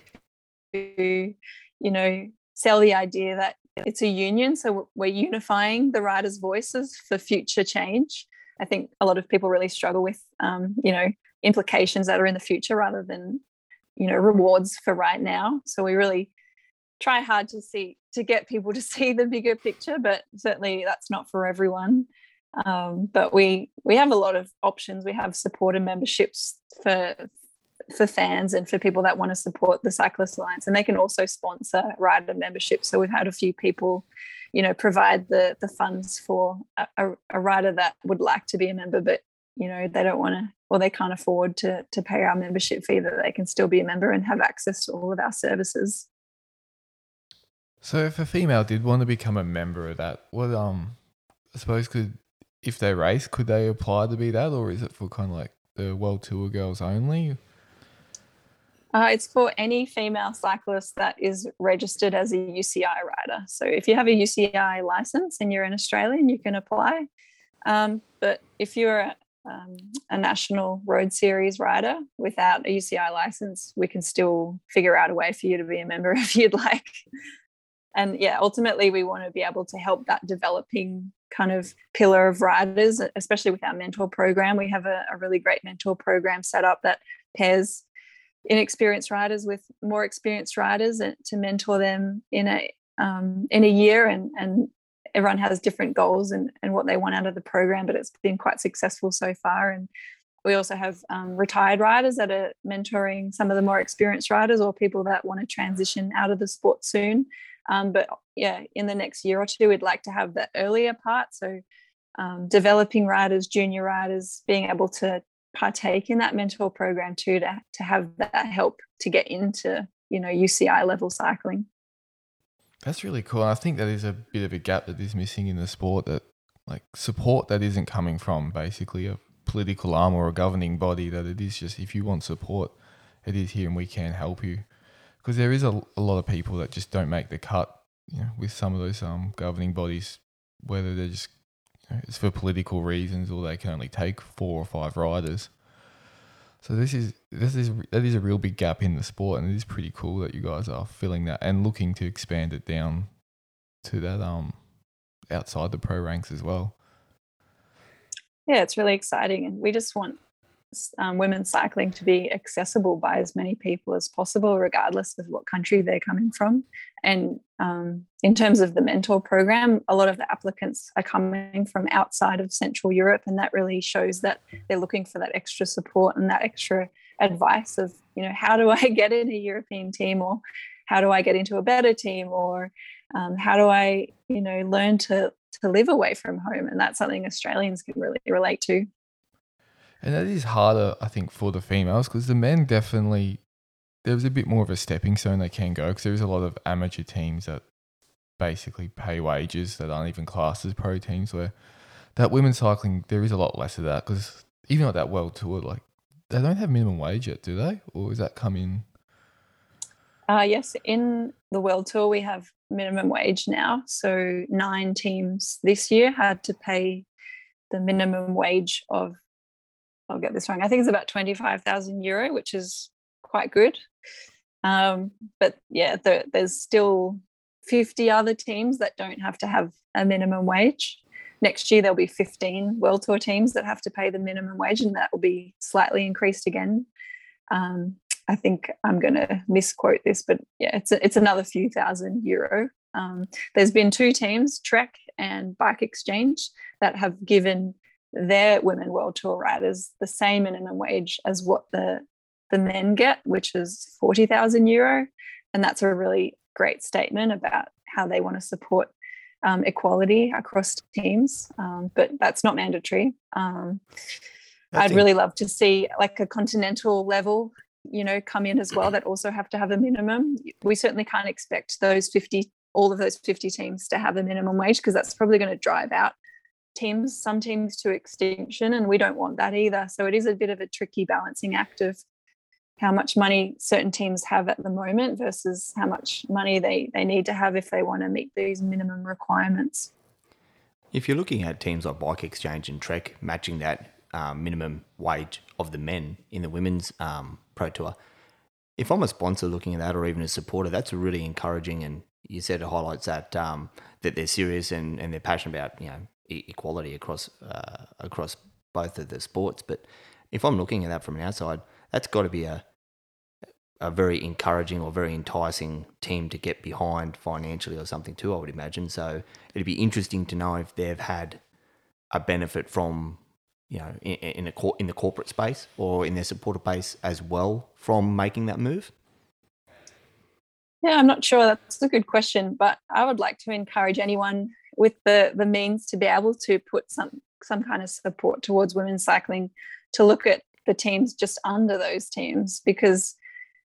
to... you know, sell the idea that it's a union, so we're unifying the riders' voices for future change. I think a lot of people really struggle with, um, you know, implications that are in the future rather than, you know, rewards for right now. So we really try hard to see, to get people to see the bigger picture, but certainly that's not for everyone. Um, but we we have a lot of options. We have supporter memberships for for fans and for people that want to support the Cyclist Alliance, and they can also sponsor rider memberships. So we've had a few people, you know, provide the the funds for a, a rider that would like to be a member, but, you know, they don't want to, or they can't afford to to pay our membership fee, that they can still be a member and have access to all of our services. So if a female did want to become a member of that, what um I suppose could, if they race, could they apply to be that, or is it for kind of like the World Tour girls only? Uh, it's for any female cyclist that is registered as a U C I rider. So if you have a U C I license and you're an Australian, you can apply. Um, but if you're a, um, a national road series rider without a U C I license, we can still figure out a way for you to be a member if you'd like. And, yeah, ultimately we want to be able to help that developing kind of pillar of riders, especially with our mentor program. We have a, a really great mentor program set up that pairs inexperienced riders with more experienced riders and to mentor them in a um, in a year, and, and everyone has different goals and, and what they want out of the program, but it's been quite successful so far. And we also have um, retired riders that are mentoring some of the more experienced riders, or people that want to transition out of the sport soon. Um, but yeah, in the next year or two, we'd like to have that earlier part. So um, developing riders, junior riders, being able to partake in that mentor program too, to, to have that help to get into, you know, U C I level cycling. That's really cool. I think that is a bit of a gap that is missing in the sport, that like support that isn't coming from basically a political arm or a governing body, that it is just, if you want support, it is here and we can help you. Because there is a, a lot of people that just don't make the cut, you know, with some of those um governing bodies, whether they're just, it's for political reasons, or they can only take four or five riders. So this is this is that is a real big gap in the sport, and it is pretty cool that you guys are filling that and looking to expand it down to that um outside the pro ranks as well. Yeah, it's really exciting, and we just want um, women's cycling to be accessible by as many people as possible, regardless of what country they're coming from. And um, in terms of the mentor program, a lot of the applicants are coming from outside of Central Europe, and that really shows that they're looking for that extra support and that extra advice of, you know, how do I get in a European team, or how do I get into a better team, or um, how do I, you know, learn to, to live away from home? And that's something Australians can really relate to. And that is harder, I think, for the females, because the men definitely, there's a bit more of a stepping stone they can go, because there's a lot of amateur teams that basically pay wages that aren't even classed as pro teams, where that women's cycling, there is a lot less of that, because even at that World Tour, like, they don't have minimum wage yet, do they? Or has that come in? Uh, yes, in the World Tour we have minimum wage now. So nine teams this year had to pay the minimum wage of, I'll get this wrong, I think it's about twenty-five thousand euro, which is quite good. Um, but yeah, there, there's still fifty other teams that don't have to have a minimum wage. Next year there'll be fifteen World Tour teams that have to pay the minimum wage, and that will be slightly increased again. Um, I think I'm going to misquote this, but yeah, it's a, it's another few thousand euro. Um, there's been two teams, Trek and Bike Exchange, that have given their women World Tour riders the same minimum wage as what the the men get, which is forty thousand euro. And that's a really great statement about how they want to support um, equality across teams. Um, but that's not mandatory. Um, I'd really love to see like a continental level, you know, come in as well, that also have to have a minimum. We certainly can't expect those fifty, all of those fifty teams to have a minimum wage, because that's probably going to drive out teams, some teams to extinction, and we don't want that either. So it is a bit of a tricky balancing act of how much money certain teams have at the moment versus how much money they, they need to have if they want to meet these minimum requirements. If you're looking at teams like Bike Exchange and Trek matching that um, minimum wage of the men in the women's um, Pro Tour, if I'm a sponsor looking at that, or even a supporter, that's really encouraging. And you said it highlights that um, that they're serious and, and they're passionate about, you know, e- equality across uh, across both of the sports. But if I'm looking at that from an outside, that's got to be a a very encouraging or very enticing team to get behind financially or something too, I would imagine. So it'd be interesting to know if they've had a benefit from, you know, in, in a cor- in the corporate space or in their supporter base as well from making that move. Yeah, I'm not sure. That's a good question, but I would like to encourage anyone with the, the means to be able to put some, some kind of support towards women's cycling to look at the teams just under those teams, because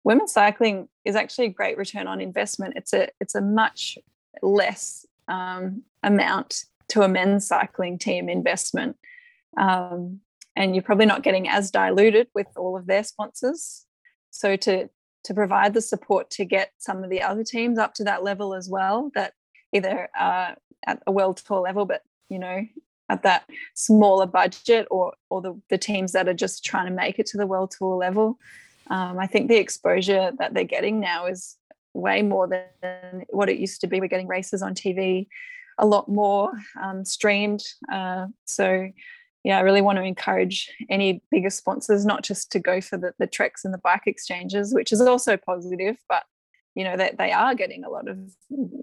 women's cycling is actually a great return on investment. It's a it's a much less um, amount to a men's cycling team investment. Um, and you're probably not getting as diluted with all of their sponsors. So to to provide the support to get some of the other teams up to that level as well, that either are at a World Tour level, but, you know, at that smaller budget, or or the, the teams that are just trying to make it to the World Tour level. Um, I think the exposure that they're getting now is way more than what it used to be. We're getting races on T V a lot more, um, streamed. Uh, so, yeah, I really want to encourage any bigger sponsors not just to go for the, the Treks and the Bike Exchanges, which is also positive, but, you know, that they, they are getting a lot of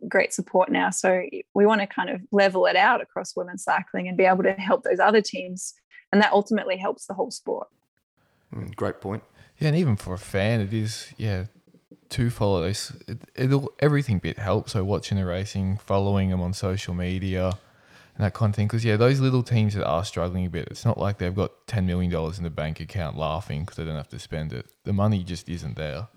great support now. So we want to kind of level it out across women's cycling and be able to help those other teams, and that ultimately helps the whole sport. Mm, great point. Yeah, and even for a fan, it is, yeah, to follow this, it, it'll, everything bit helps. So watching the racing, following them on social media and that kind of thing. Because, yeah, those little teams that are struggling a bit, it's not like they've got ten million dollars in the bank account laughing because they don't have to spend it. The money just isn't there.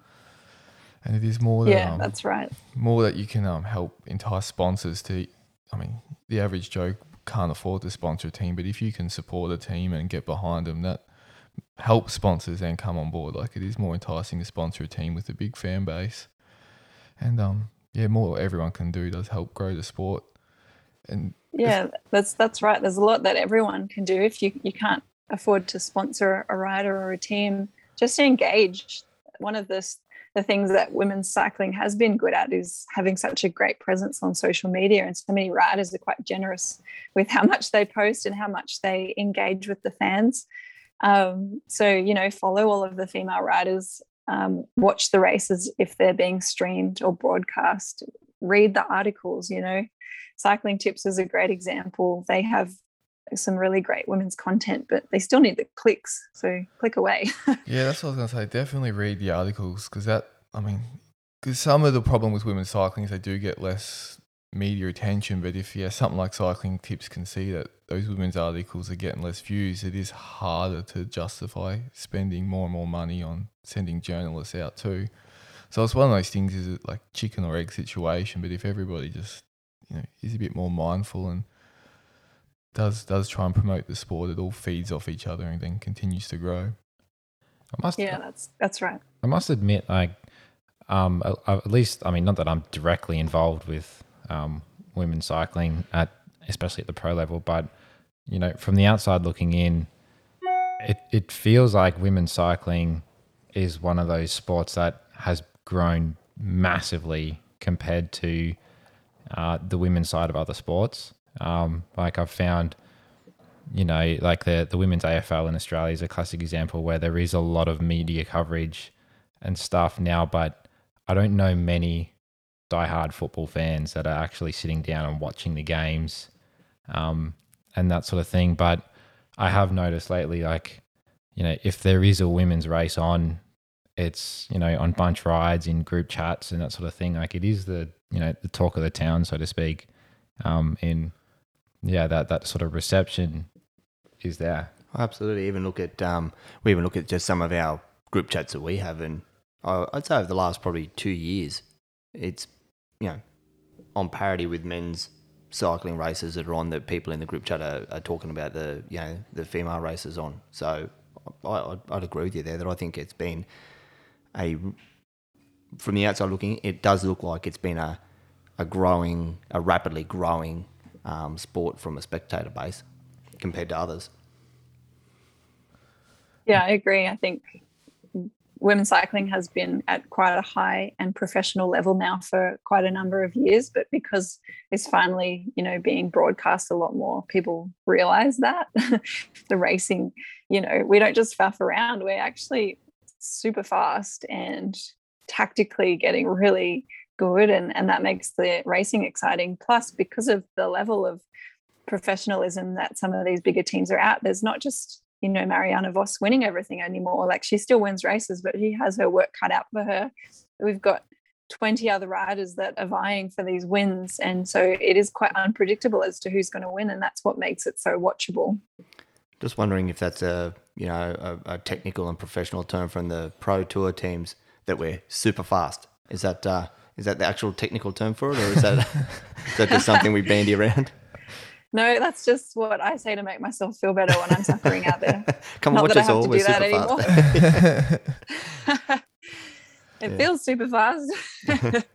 And it is more that, yeah, um, that's right. More that you can um, help entice sponsors to, I mean, the average Joe can't afford to sponsor a team, but if you can support a team and get behind them, that help sponsors then come on board. Like, it is more enticing to sponsor a team with a big fan base, and um yeah more everyone can do does help grow the sport. And yeah, that's that's right, there's a lot that everyone can do. If you, you can't afford to sponsor a rider or a team, just engage. One of the the things that women's cycling has been good at is having such a great presence on social media, and so many riders are quite generous with how much they post and how much they engage with the fans. Um, so, you know, follow all of the female riders, um, watch the races if they're being streamed or broadcast, read the articles, you know. Cycling Tips is a great example. They have some really great women's content, but they still need the clicks, so click away. Yeah, that's what I was going to say. Definitely read the articles, because that, I mean, because some of the problem with women's cycling is they do get less media attention, but if yeah, something like Cycling Tips can see that those women's articles are getting less views, it is harder to justify spending more and more money on sending journalists out too. So it's one of those things, is it like chicken or egg situation, but if everybody just, you know, is a bit more mindful and does does try and promote the sport, it all feeds off each other and then continues to grow. I must Yeah, that's that's right. I must admit, I um at least, I mean, not that I'm directly involved with um women's cycling at especially at the pro level, but you know, from the outside looking in, it it feels like women's cycling is one of those sports that has grown massively compared to uh, the women's side of other sports. Um, like I've found, you know, like the the women's A F L in Australia is a classic example where there is a lot of media coverage and stuff now, but I don't know many diehard football fans that are actually sitting down and watching the games um, and that sort of thing. But I have noticed lately, like, you know, if there is a women's race on, it's, you know, on bunch rides, in group chats and that sort of thing. Like it is the, you know, the talk of the town, so to speak. Um, in yeah, that, that sort of reception is there. Absolutely. Even look at um, we even look at just some of our group chats that we have, and I'd say over the last probably two years, it's, you know, on parity with men's cycling races that are on, that people in the group chat are, are talking about the, you know, the female races on. So I, I'd, I'd agree with you there that I think it's been a, from the outside looking, it does look like it's been a, a growing, a rapidly growing um, sport from a spectator base compared to others. Yeah, I agree. I think women's cycling has been at quite a high and professional level now for quite a number of years, but because it's finally, you know, being broadcast a lot more, people realise that. The racing, you know, we don't just faff around, we're actually super fast and tactically getting really good, and, and that makes the racing exciting. Plus, because of the level of professionalism that some of these bigger teams are at, there's not just, you know, Mariana Voss winning everything anymore. Like, she still wins races, but she has her work cut out for her. We've got twenty other riders that are vying for these wins, and so it is quite unpredictable as to who's going to win, and that's what makes it so watchable. Just wondering if that's a, you know, a, a technical and professional term from the pro tour teams, that we're super fast. Is that uh, is that the actual technical term for it, or is that is that just something we bandy around? No, that's just what I say to make myself feel better when I'm suffering out there. Come on, watch us all. We're super fast. It yeah. feels super fast.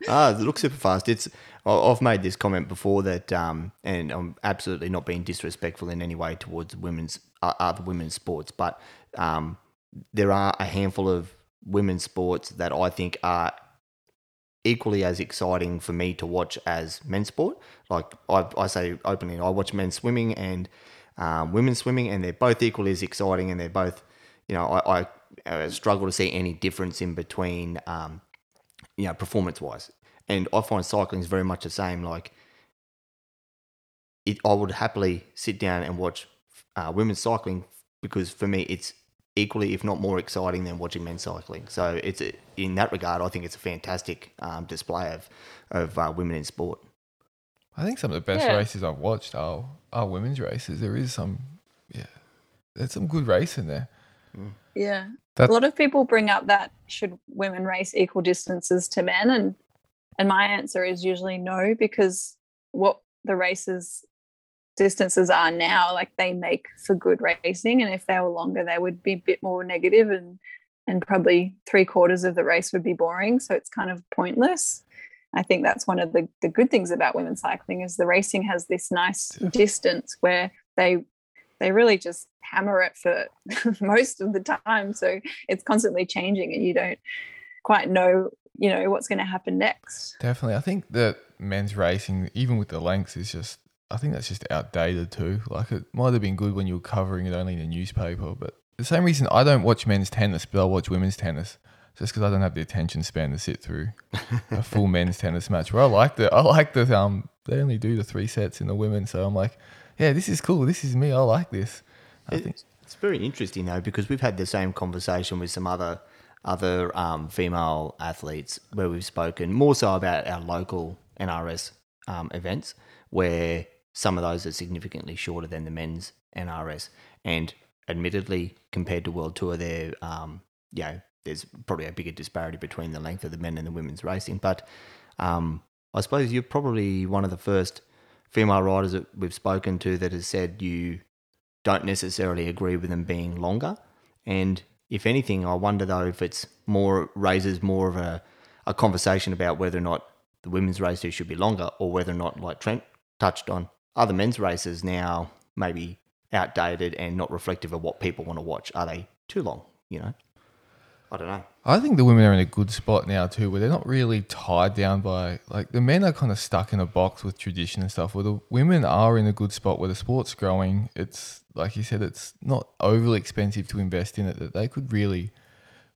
Ah, it looks super fast. It's I've made this comment before that, um, and I'm absolutely not being disrespectful in any way towards women's uh, other women's sports, but um, there are a handful of women's sports that I think are equally as exciting for me to watch as men's sport. Like I, I say openly, I watch men's swimming and um, women's swimming, and they're both equally as exciting, and they're both, you know, I, I struggle to see any difference in between, um, you know, performance-wise. And I find cycling is very much the same. Like, it, I would happily sit down and watch uh, women's cycling, because for me it's equally, if not more, exciting than watching men's cycling. So it's a, in that regard, I think it's a fantastic um, display of of uh, women in sport. I think some of the best yeah. races I've watched are are women's races. There is some, yeah, there's some good race in there. Mm. Yeah, That's- a lot of people bring up that should women race equal distances to men, and and my answer is usually no, because what the races distances are now, like, they make for good racing, and if they were longer they would be a bit more negative, and and probably three quarters of the race would be boring, so it's kind of pointless. I think that's one of the, the good things about women's cycling, is the racing has this nice distance where they they really just hammer it for most of the time, so it's constantly changing and you don't quite know, you know, what's going to happen next. Definitely. I think that men's racing, even with the lengths, is just, I think that's just outdated too. Like, it might have been good when you were covering it only in the newspaper, but the same reason I don't watch men's tennis, but I watch women's tennis, just because I don't have the attention span to sit through a full men's tennis match. Where I like the, I like that um, they only do the three sets in the women, so I'm like, yeah, this is cool. This is me. I like this. I it, think it's very interesting though, because we've had the same conversation with some other other um, female athletes, where we've spoken more so about our local N R S um, events, where some of those are significantly shorter than the men's N R S. And admittedly, compared to World Tour, there, um, you know, there's probably a bigger disparity between the length of the men and the women's racing. But um, I suppose you're probably one of the first female riders that we've spoken to that has said you don't necessarily agree with them being longer. And if anything, I wonder though if it's more raises more of a, a conversation about whether or not the women's races should be longer, or whether or not, like Trent touched on, other men's races now maybe outdated and not reflective of what people want to watch. Are they too long, you know? I don't know. I think the women are in a good spot now too, where they're not really tied down by, like, the men are kind of stuck in a box with tradition and stuff, where the women are in a good spot where the sport's growing. It's, like you said, it's not overly expensive to invest in it, that they could really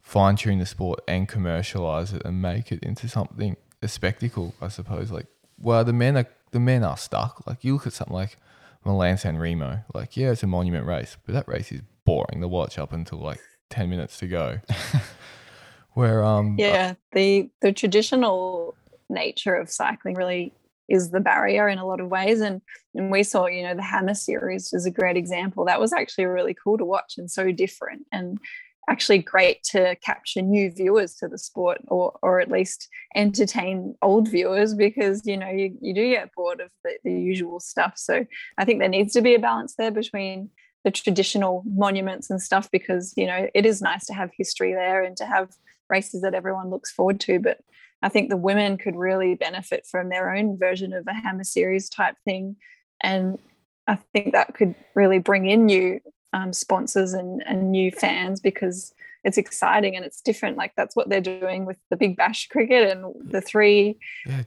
fine-tune the sport and commercialise it and make it into something, a spectacle, I suppose. Like, well, the men are the men are stuck. Like, you look at something like Milan-San Remo. Like, yeah, it's a monument race, but that race is boring to watch up until, like, ten minutes to go. Where um yeah the the traditional nature of cycling really is the barrier in a lot of ways, and and we saw, you know, the Hammer Series is a great example. That was actually really cool to watch and so different, and actually great to capture new viewers to the sport, or or at least entertain old viewers, because, you know, you, you do get bored of the, the usual stuff. So I think there needs to be a balance there between the traditional monuments and stuff, because, you know, it is nice to have history there and to have races that everyone looks forward to, but I think the women could really benefit from their own version of a Hammer Series type thing, and I think that could really bring in new um, sponsors and, and new fans, because it's exciting and it's different. Like, that's what they're doing with the Big Bash cricket and the three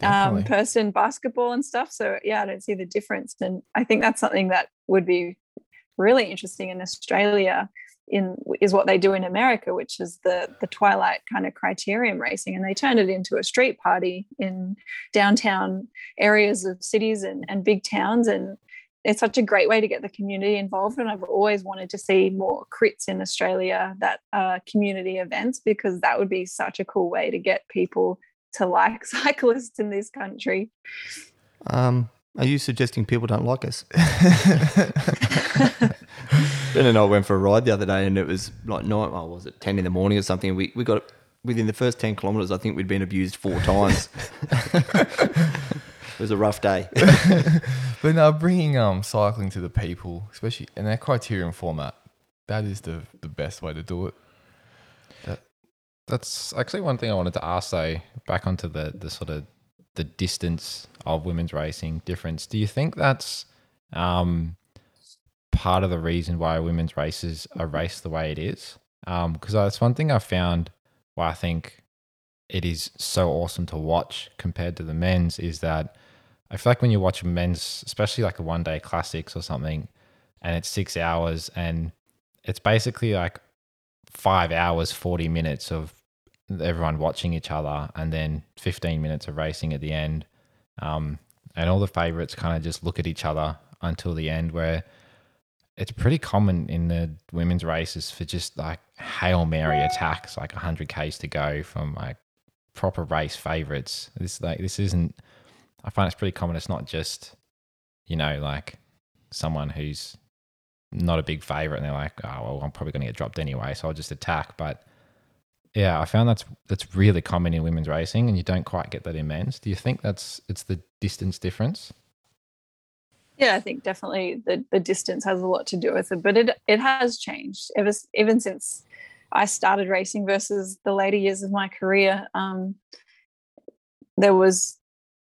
yeah, um, person basketball and stuff. So yeah, I don't see the difference, and I think that's something that would be really interesting in Australia, in is what they do in America, which is the the twilight kind of criterium racing, and they turned it into a street party in downtown areas of cities and, and big towns, and it's such a great way to get the community involved. And I've always wanted to see more crits in Australia that are community events, because that would be such a cool way to get people to like cyclists in this country. Um Are you suggesting people don't like us? Ben and I went for a ride the other day, and it was like nine, oh, was it ten in the morning or something? We we got within the first ten kilometres. I think we'd been abused four times. It was a rough day. But no, bringing um cycling to the people, especially in that criterion format, that is the the best way to do it. That, that's actually one thing I wanted to ask, though, back onto the the sort of the distance of women's racing difference. Do you think that's um, part of the reason why women's races are raced the way it is? Um, because that's one thing I found why I think it is so awesome to watch compared to the men's, is that I feel like when you watch men's, especially like a one day classics or something, and it's six hours and it's basically like five hours, forty minutes of everyone watching each other, and then fifteen minutes of racing at the end. Um, and all the favourites kind of just look at each other until the end, where it's pretty common in the women's races for just like Hail Mary attacks, like one hundred kays to go from like proper race favourites. This like this isn't, I find it's pretty common. It's not just, you know, like someone who's not a big favourite and they're like, oh, well, I'm probably going to get dropped anyway, so I'll just attack. But yeah, I found that's that's really common in women's racing, and you don't quite get that in men's. Do you think that's it's the distance difference? Yeah, I think definitely the, the distance has a lot to do with it, but it it has changed ever even since I started racing versus the later years of my career. Um, there was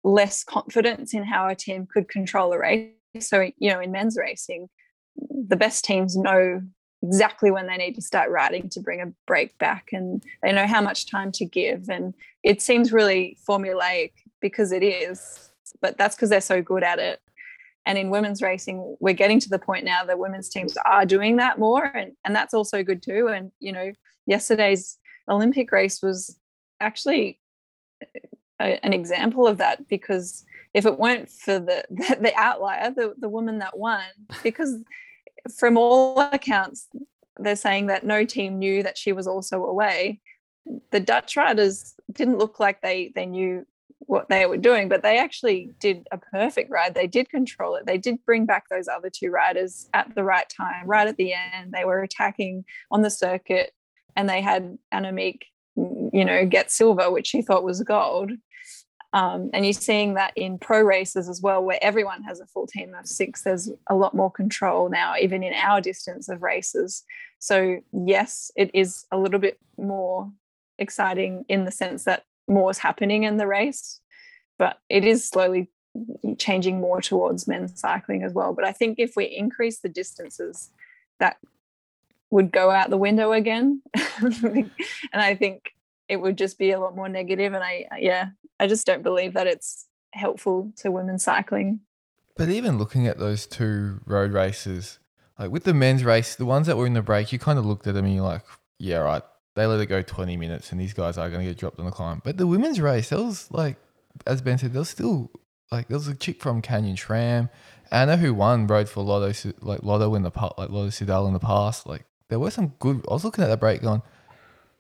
less confidence in how a team could control a race. So, you know, in men's racing, the best teams know exactly when they need to start riding to bring a break back, and they know how much time to give, and it seems really formulaic because it is, but that's because they're so good at it. And in women's racing, we're getting to the point now that women's teams are doing that more, and, and that's also good too. And, you know, yesterday's Olympic race was actually a, an example of that, because if it weren't for the the, the outlier, the, the woman that won, because from all accounts, they're saying that no team knew that she was also away. The Dutch riders didn't look like they they knew what they were doing, but they actually did a perfect ride. They did control it. They did bring back those other two riders at the right time, right at the end. They were attacking on the circuit, and they had Annemiek, you know, get silver, which she thought was gold. Um, and you're seeing that in pro races as well, where everyone has a full team of six. There's a lot more control now, even in our distance of races. So yes, it is a little bit more exciting in the sense that more is happening in the race, but it is slowly changing more towards men's cycling as well. But I think if we increase the distances, that would go out the window again. And I think it would just be a lot more negative. And I, yeah, I just don't believe that it's helpful to women's cycling. But even looking at those two road races, like with the men's race, the ones that were in the break, you kind of looked at them and you're like, yeah, right. They let it go twenty minutes and these guys are going to get dropped on the climb. But the women's race, that was like, as Ben said, there was still like, there was a chick from Canyon-S R A M. Anna, who won, rode for Lotto, like Lotto in the like Lotto Soudal in the past. Like there were some good, I was looking at that break going,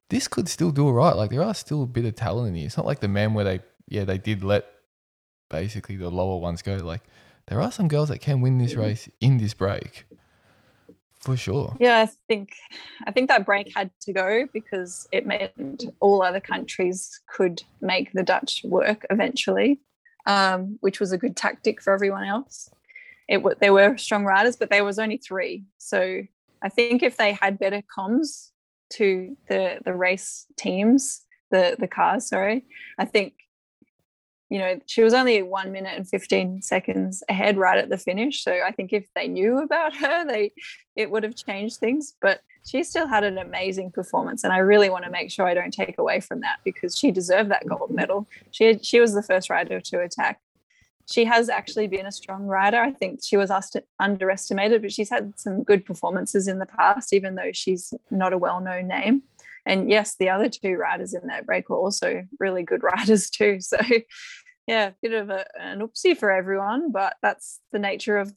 this could still do all right. Like there are still a bit of talent in here. It's not like the men where they, yeah, they did let basically the lower ones go. Like there are some girls that can win this race in this break. For sure. Yeah, I think I think that break had to go because it meant all other countries could make the Dutch work eventually, um, which was a good tactic for everyone else. It there were strong riders, but there was only three. So I think if they had better comms to the the race teams, the the cars, sorry, I think, you know, she was only one minute and fifteen seconds ahead right at the finish. So I think if they knew about her, they it would have changed things. But she still had an amazing performance, and I really want to make sure I don't take away from that because she deserved that gold medal. She had, she was the first rider to attack. She has actually been a strong rider. I think she was underestimated, but she's had some good performances in the past, even though she's not a well-known name. And yes, the other two riders in that break were also really good riders too. So yeah, a bit of a, an oopsie for everyone, but that's the nature of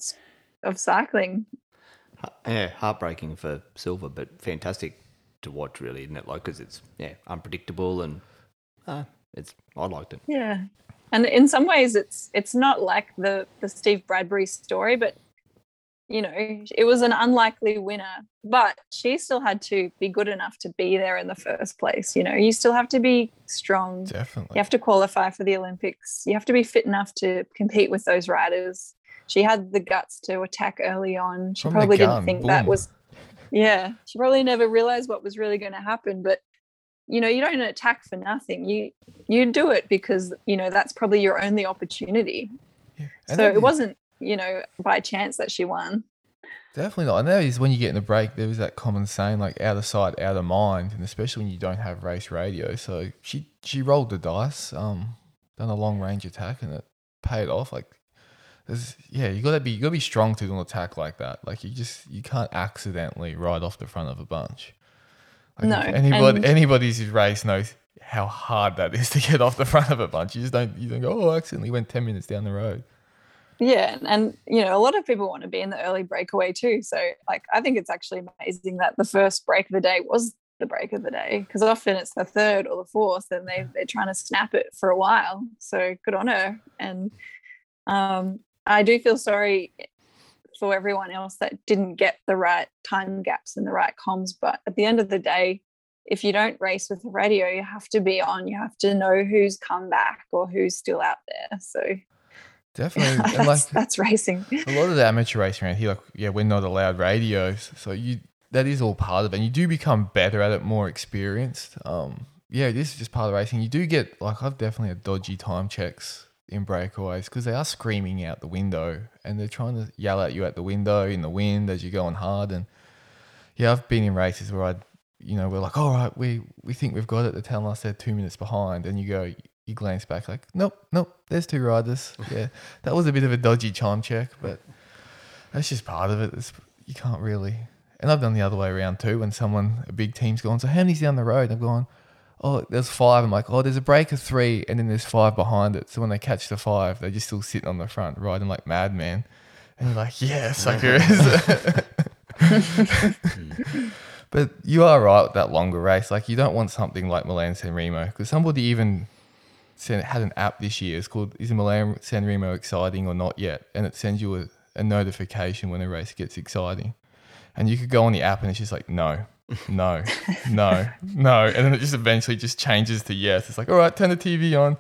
of cycling. Yeah, heartbreaking for silver, but fantastic to watch really, isn't it? Like, because it's, yeah, unpredictable and uh, it's I liked it. Yeah, and in some ways it's it's not like the, the Steve Bradbury story, but you know, it was an unlikely winner, but she still had to be good enough to be there in the first place. You know, you still have to be strong. Definitely. You have to qualify for the Olympics. You have to be fit enough to compete with those riders. She had the guts to attack early on. She From probably didn't think Boom. that was, yeah, she probably never realized what was really going to happen. But, you know, you don't attack for nothing. You, you do it because, you know, that's probably your only opportunity. Yeah. So it wasn't, you know, by chance that she won. Definitely not. And that is when you get in the break, there was that common saying, like, out of sight, out of mind, and especially when you don't have race radio. So she she rolled the dice, um, done a long-range attack, and it paid off. Like, yeah, you got to be you got to be strong to do an attack like that. Like, you just you can't accidentally ride off the front of a bunch. Like no. Anybody, and- anybody's race knows how hard that is to get off the front of a bunch. You just don't, you don't go, oh, I accidentally went ten minutes down the road. Yeah, and, you know, a lot of people want to be in the early breakaway too. So, like, I think it's actually amazing that the first break of the day was the break of the day because often it's the third or the fourth and they, they're trying to snap it for a while. So good on her. And um, I do feel sorry for everyone else that didn't get the right time gaps and the right comms. But at the end of the day, if you don't race with the radio, you have to be on. You have to know who's come back or who's still out there. So... Definitely. Yeah, and like, that's, that's racing. A lot of the amateur racing around here, like, yeah, we're not allowed radios. So you that is all part of it. And you do become better at it, more experienced. Um, yeah, this is just part of racing. You do get, like, I've definitely had dodgy time checks in breakaways because they are screaming out the window and they're trying to yell at you at the window in the wind as you're going hard. And, yeah, I've been in races where, I, you know, we're like, all right, we, we think we've got it. They're telling us they're two minutes behind. And you go... You glance back like, nope, nope, there's two riders. Yeah, that was a bit of a dodgy time check, but that's just part of it. It's, you can't really. And I've done the other way around too when someone, a big team's gone, so how many's down the road? I've gone, oh, there's five. I'm like, oh, there's a break of three and then there's five behind it. So when they catch the five, they're just still sitting on the front riding like madman. And you're like, yeah, sucker. But you are right with that longer race. Like you don't want something like Milan-San Remo because somebody even... sent, had an app this year. It's called Is Milan-San Remo Exciting or Not Yet? And it sends you a, a notification when a race gets exciting. And you could go on the app and it's just like, no, no, no, no. And then it just eventually just changes to yes. It's like, all right, turn the T V on.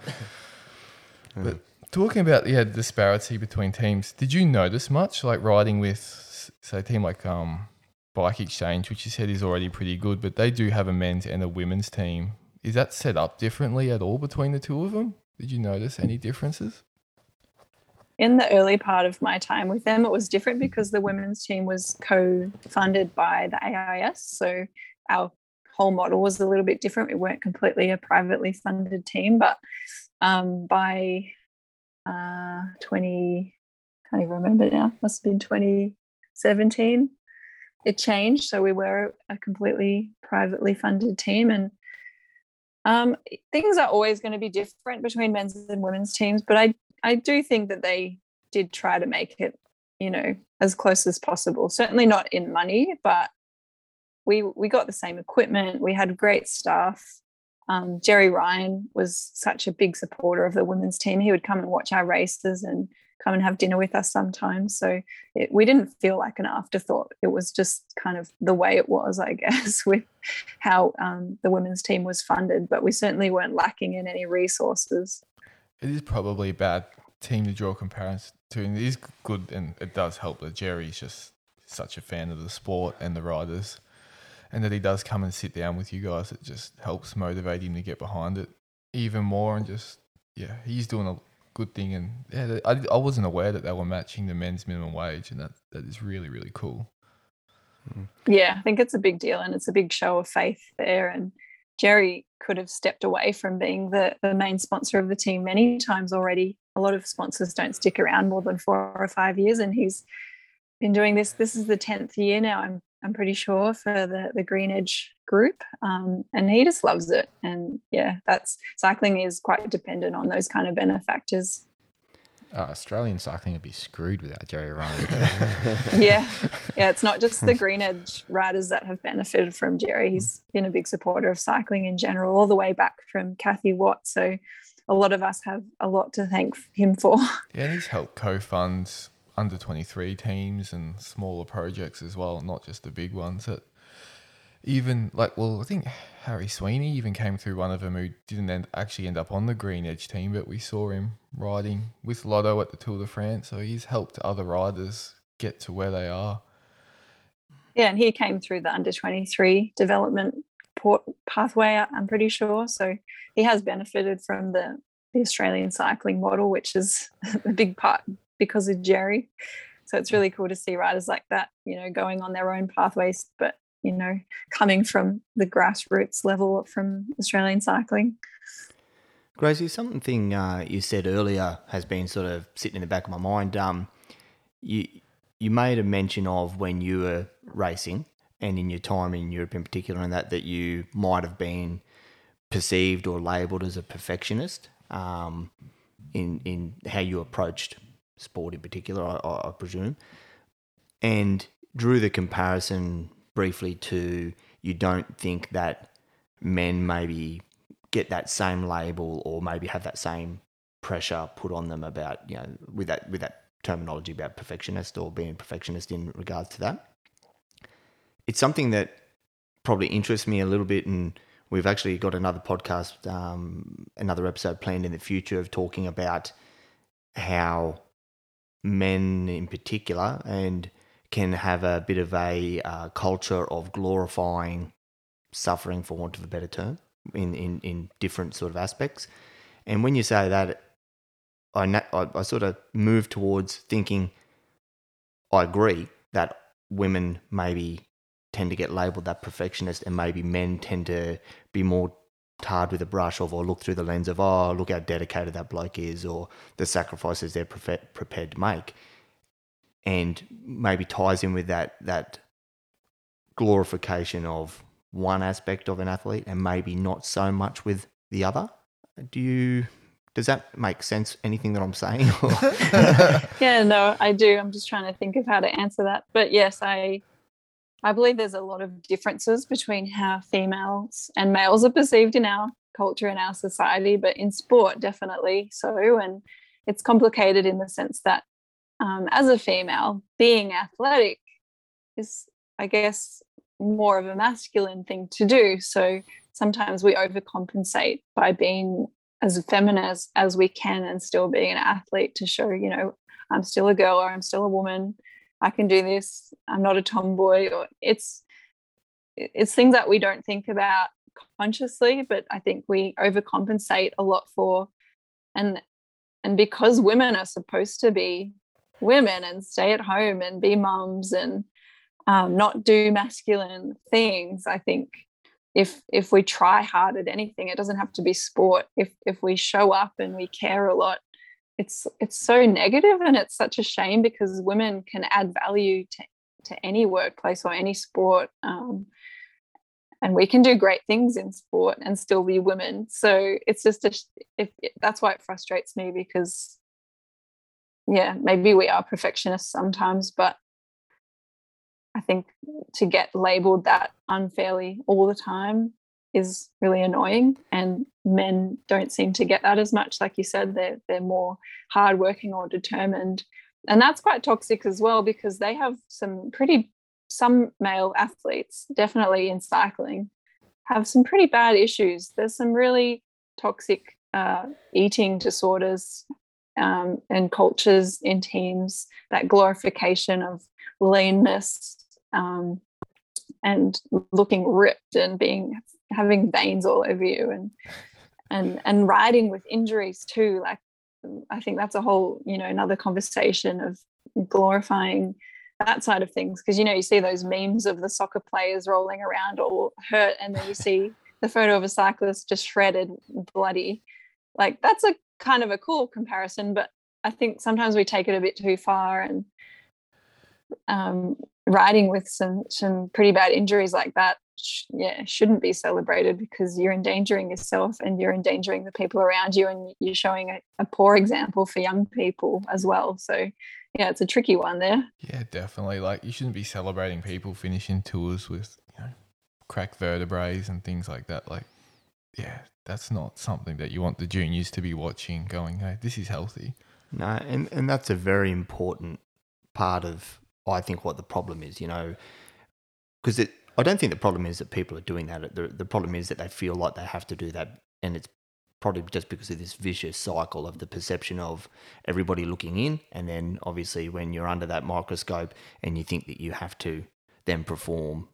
Mm. But talking about yeah, the disparity between teams, did you notice much like riding with, say, a team like um, Bike Exchange, which you said is already pretty good, but they do have a men's and a women's team. Is that set up differently at all between the two of them? Did you notice any differences? In the early part of my time with them, it was different because the women's team was co-funded by the A I S. So our whole model was a little bit different. We weren't completely a privately funded team, but um, by uh, twenty, I can't even remember now, must have been twenty seventeen, it changed. So we were a completely privately funded team, and um, things are always going to be different between men's and women's teams, but I I do think that they did try to make it, you know, as close as possible. Certainly not in money, but we we got the same equipment. We had great staff. Um, Jerry Ryan was such a big supporter of the women's team. He would come and watch our races and come and have dinner with us sometimes. So it, we didn't feel like an afterthought. It was just kind of the way it was, I guess, with how um, the women's team was funded. But we certainly weren't lacking in any resources. It is probably a bad team to draw comparisons to, and it is good, and it does help that Jerry's just such a fan of the sport and the riders, and that he does come and sit down with you guys. It just helps motivate him to get behind it even more, and just, yeah, he's doing a good thing. And yeah, I, I wasn't aware that they were matching the men's minimum wage, and that, that is really, really cool. Yeah, I think it's a big deal, and it's a big show of faith there, and Jerry could have stepped away from being the, the main sponsor of the team many times already. A lot of sponsors don't stick around more than four or five years, and he's been doing this. This is the tenth year now, I'm I'm pretty sure, for the, the Green Edge group, um, and he just loves it. And, yeah, that's cycling is quite dependent on those kind of benefactors. Uh, Australian cycling would be screwed without Jerry Ryan. yeah, yeah. It's not just the Green Edge riders that have benefited from Jerry. He's been a big supporter of cycling in general, all the way back from Kathy Watt. So a lot of us have a lot to thank him for. Yeah, he's helped co-fund under twenty-three teams and smaller projects as well, not just the big ones. That even like, well, I think Harry Sweeney even came through one of them, who didn't end, actually end up on the Green Edge team, but we saw him riding with Lotto at the Tour de France. So he's helped other riders get to where they are. Yeah, and he came through the under twenty-three development port pathway, I'm pretty sure. So he has benefited from the, the Australian cycling model, which is a big part because of Jerry. So it's really cool to see riders like that, you know, going on their own pathways, but you know, coming from the grassroots level from Australian cycling. Gracie, something uh, you said earlier has been sort of sitting in the back of my mind. Um, you you made a mention of when you were racing and in your time in Europe in particular, and that, that you might have been perceived or labelled as a perfectionist um, in, in how you approached sport in particular, I, I presume, and drew the comparison briefly to you don't think that men maybe get that same label or maybe have that same pressure put on them about, you know, with that with that terminology about perfectionist or being perfectionist in regards to that. It's something that probably interests me a little bit, and we've actually got another podcast, um, another episode planned in the future of talking about how men in particular and can have a bit of a uh, culture of glorifying suffering, for want of a better term, in, in, in different sort of aspects. And when you say that, I, na- I, I sort of move towards thinking I agree that women maybe tend to get labelled that perfectionist, and maybe men tend to be more tarred with a brush of, or look through the lens of, oh, look how dedicated that bloke is, or the sacrifices they're pre- prepared to make. And maybe ties in with that that glorification of one aspect of an athlete and maybe not so much with the other. Do you, does that make sense, anything that I'm saying? Yeah, no, I do. I'm just trying to think of how to answer that. But yes, I I believe there's a lot of differences between how females and males are perceived in our culture in our society, but in sport, definitely so. And it's complicated in the sense that um, as a female, being athletic is, I guess, more of a masculine thing to do. So sometimes we overcompensate by being as feminine as, as we can and still being an athlete to show, you know, I'm still a girl, or I'm still a woman, I can do this, I'm not a tomboy. Or it's it's things that we don't think about consciously, but I think we overcompensate a lot for, and and because women are supposed to be women and stay at home and be mums and um, not do masculine things. I think if if we try hard at anything, it doesn't have to be sport. If if we show up and we care a lot, it's it's so negative, and it's such a shame because women can add value to to any workplace or any sport, um, and we can do great things in sport and still be women. So it's just a, it, it, that's why it frustrates me, because yeah, maybe we are perfectionists sometimes, but I think to get labelled that unfairly all the time is really annoying, and men don't seem to get that as much. Like you said, they're, they're more hardworking or determined, and that's quite toxic as well, because they have some pretty, some male athletes, definitely in cycling, have some pretty bad issues. There's some really toxic uh, eating disorders um, and cultures in teams, that glorification of leanness, um, and looking ripped and being having veins all over you, and and and riding with injuries too. Like, I think that's a whole, you know, another conversation of glorifying that side of things, because, you know, you see those memes of the soccer players rolling around all hurt, and then you see the photo of a cyclist just shredded, bloody. Like, that's a kind of a cool comparison, but I think sometimes we take it a bit too far, and um riding with some some pretty bad injuries like that sh- yeah shouldn't be celebrated, because you're endangering yourself and you're endangering the people around you, and you're showing a, a poor example for young people as well. So yeah, it's a tricky one there. Yeah, definitely. Like, you shouldn't be celebrating people finishing tours with, you know, cracked vertebrae and things like that. Like, yeah, that's not something that you want the juniors to be watching going, hey, this is healthy. No, and and that's a very important part of, I think, what the problem is, you know, because it, I don't think the problem is that people are doing that. The, the problem is that they feel like they have to do that, and it's probably just because of this vicious cycle of the perception of everybody looking in, and then obviously when you're under that microscope and you think that you have to then perform,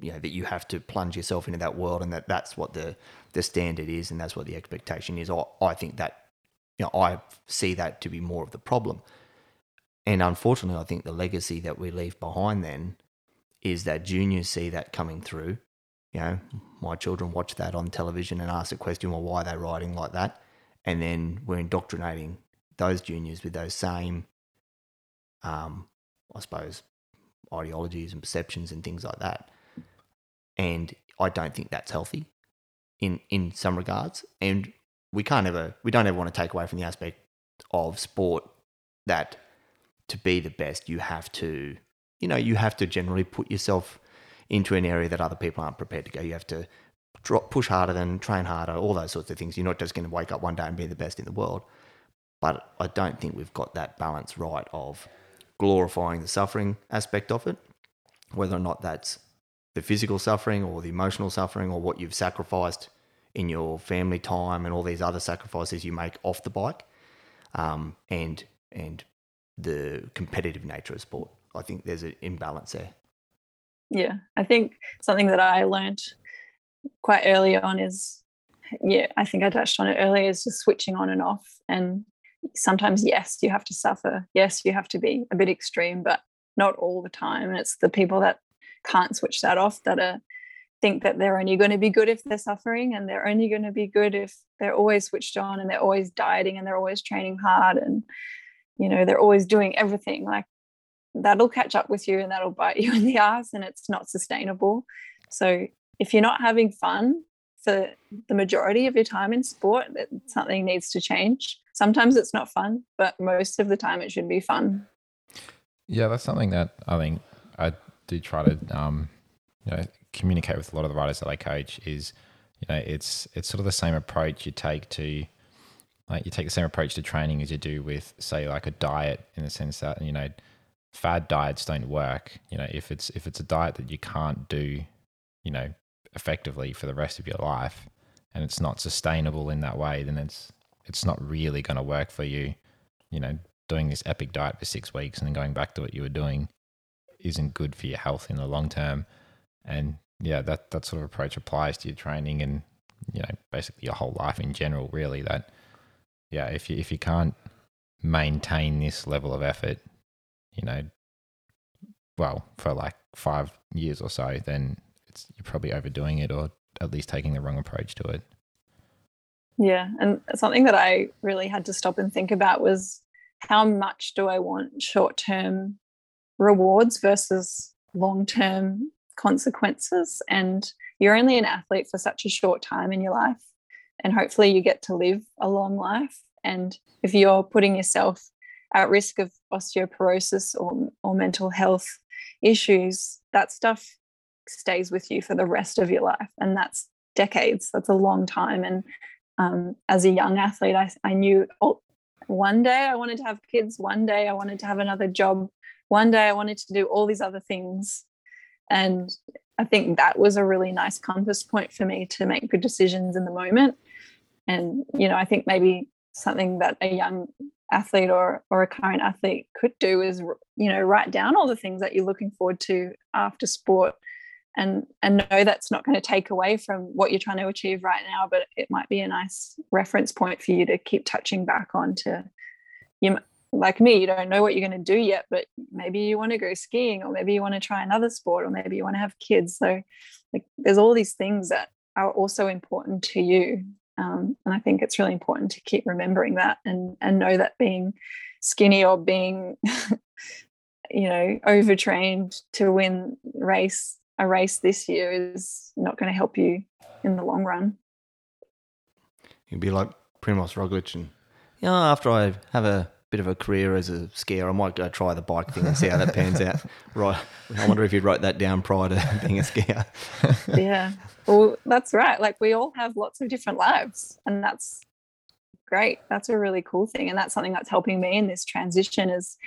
you know, that you have to plunge yourself into that world, and that that's what the, the standard is, and that's what the expectation is. I, I think that, you know, I see that to be more of the problem. And unfortunately, I think the legacy that we leave behind then is that juniors see that coming through. You know, my children watch that on television and ask the question, well, why are they riding like that? And then we're indoctrinating those juniors with those same, um, I suppose, ideologies and perceptions and things like that. And I don't think that's healthy in, in some regards. And we can't ever, we don't ever want to take away from the aspect of sport that to be the best, you have to, you know, you have to generally put yourself into an area that other people aren't prepared to go. You have to drop, push harder than, train harder, all those sorts of things. You're not just going to wake up one day and be the best in the world. But I don't think we've got that balance right of glorifying the suffering aspect of it, whether or not that's the physical suffering or the emotional suffering or what you've sacrificed in your family time and all these other sacrifices you make off the bike, um, and and. the competitive nature of sport. I think there's an imbalance there. Yeah, I think something that I learned quite early on is, yeah, I think I touched on it earlier, is just switching on and off. And sometimes, yes, you have to suffer. Yes, you have to be a bit extreme, but not all the time. And it's the people that can't switch that off that are think that they're only going to be good if they're suffering, and they're only going to be good if they're always switched on and they're always dieting and they're always training hard, and you know, they're always doing everything. Like, that'll catch up with you and that'll bite you in the ass, and it's not sustainable. So if you're not having fun for the majority of your time in sport, that something needs to change. Sometimes it's not fun, but most of the time it should be fun. Yeah, that's something that I think I do try to um, you know, communicate with a lot of the riders that I coach is, you know, it's it's sort of the same approach you take to, like you take the same approach to training as you do with, say, like a diet, in the sense that, you know, fad diets don't work. You know, if it's if it's a diet that you can't do, you know, effectively for the rest of your life, and it's not sustainable in that way, then it's it's not really going to work for you. You know, doing this epic diet for six weeks and then going back to what you were doing isn't good for your health in the long term. And yeah, that that sort of approach applies to your training and, you know, basically your whole life in general, really. That yeah, if you if you can't maintain this level of effort, you know, well, for like five years or so, then it's, you're probably overdoing it, or at least taking the wrong approach to it. Yeah. And something that I really had to stop and think about was, how much do I want short-term rewards versus long-term consequences? And you're only an athlete for such a short time in your life, and hopefully you get to live a long life. And if you're putting yourself at risk of osteoporosis or, or mental health issues, that stuff stays with you for the rest of your life, and that's decades. That's a long time. And um, as a young athlete, I, I knew oh, one day I wanted to have kids, one day I wanted to have another job, one day I wanted to do all these other things. And I think that was a really nice compass point for me to make good decisions in the moment. And, you know, I think maybe something that a young athlete or or a current athlete could do is, you know, write down all the things that you're looking forward to after sport, and and know that's not going to take away from what you're trying to achieve right now, but it might be a nice reference point for you to keep touching back on. To, you like me, you don't know what you're going to do yet, but maybe you want to go skiing, or maybe you want to try another sport, or maybe you want to have kids. So like, there's all these things that are also important to you. Um, and I think it's really important to keep remembering that, and, and know that being skinny or being, you know, overtrained to win race a race this year is not going to help you in the long run. You'd be like Primoz Roglic, and, you know, after I have a bit of a career as a skier, I might go try the bike thing and see how that pans out. Right. I wonder if you wrote that down prior to being a skier. Yeah. Well, that's right. Like, we all have lots of different lives, and that's great. That's a really cool thing. And that's something that's helping me in this transition, is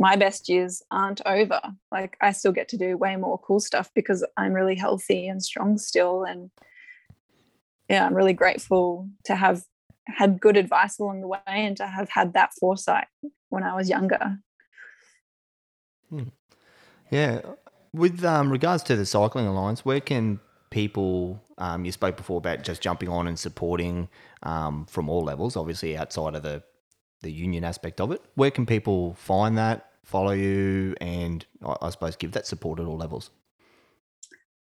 my best years aren't over. Like, I still get to do way more cool stuff because I'm really healthy and strong still. And yeah, I'm really grateful to have had good advice along the way and to have had that foresight when I was younger. Hmm. Yeah. With um, regards to the Cycling Alliance, where can people, um, you spoke before about just jumping on and supporting um, from all levels, obviously outside of the, the union aspect of it, where can people find that, follow you, and I, I suppose give that support at all levels?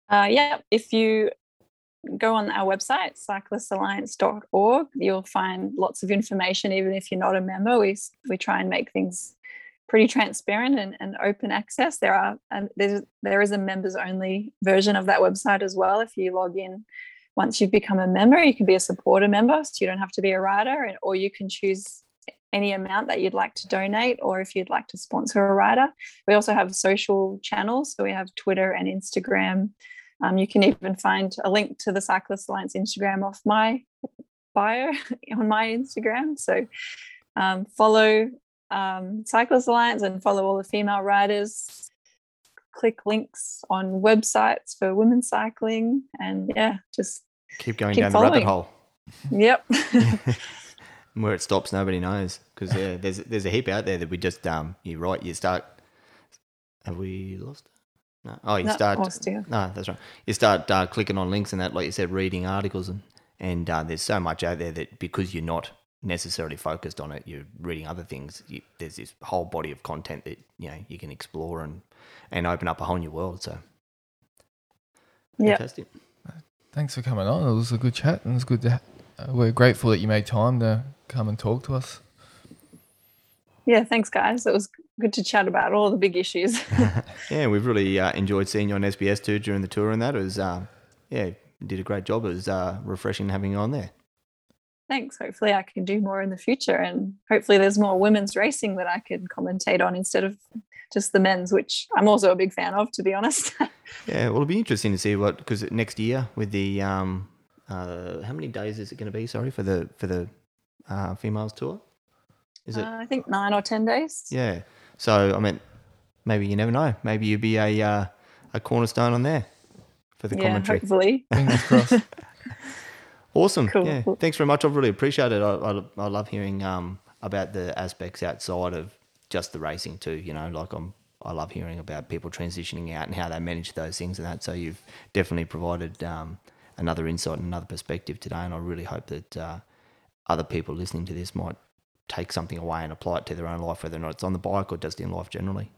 Uh, yeah. If you go on our website, cyclist alliance dot org, you'll find lots of information. Even if you're not a member, we we try and make things pretty transparent and, and open access. There are um, there's, there is a members only version of that website as well. If you log in once you've become a member, you can be a supporter member, so you don't have to be a rider, and, or you can choose any amount that you'd like to donate, or if you'd like to sponsor a rider. We also have social channels, so we have Twitter and Instagram. Um, you can even find a link to the Cyclist Alliance Instagram off my bio on my Instagram. So um, follow um, Cyclist Alliance and follow all the female riders. Click links on websites for women's cycling, and yeah, just keep going keep down following. The rabbit hole. Yep. And where it stops, nobody knows, because yeah, there's there's a heap out there that we just um. You're right. You start. Have we lost? No. Oh, you no, start. Austria. No, that's right. You start uh, clicking on links and that, like you said, reading articles, and and uh, there's so much out there that, because you're not necessarily focused on it, you're reading other things. You, there's this whole body of content that, you know, you can explore and and open up a whole new world. So, yeah. Fantastic. Thanks for coming on. It was a good chat, and it was good to. Ha- uh, we're grateful that you made time to come and talk to us. Yeah, thanks, guys. It was good to chat about all the big issues. Yeah, we've really uh, enjoyed seeing you on S B S too during the tour, and that it was, uh, yeah, you did a great job. It was uh, refreshing having you on there. Thanks. Hopefully I can do more in the future, and hopefully there's more women's racing that I could commentate on instead of just the men's, which I'm also a big fan of, to be honest. Yeah, well, it'll be interesting to see what, because next year with the um, uh, how many days is it going to be? Sorry for the for the uh, females tour. Is it? Uh, I think nine or ten days. Yeah. So I mean, maybe you never know. Maybe you'd be a uh, a cornerstone on there for the yeah, commentary. Hopefully. Fingers crossed. Awesome. Cool. Yeah. Thanks very much. I really appreciate it. I, I I love hearing um about the aspects outside of just the racing too. You know, like I'm. I love hearing about people transitioning out and how they manage those things and that. So you've definitely provided um, another insight and another perspective today, and I really hope that uh, other people listening to this might take something away and apply it to their own life, whether or not it's on the bike or just in life generally.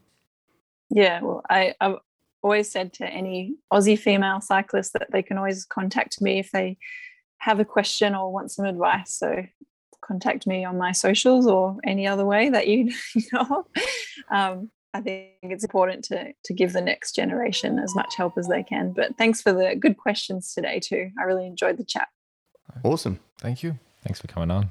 Yeah, well, I, I've always said to any Aussie female cyclist that they can always contact me if they have a question or want some advice. So contact me on my socials or any other way that you know um, I think it's important to to give the next generation as much help as they can. But thanks for the good questions today too. I really enjoyed the chat. Awesome. Thank you. Thanks for coming on.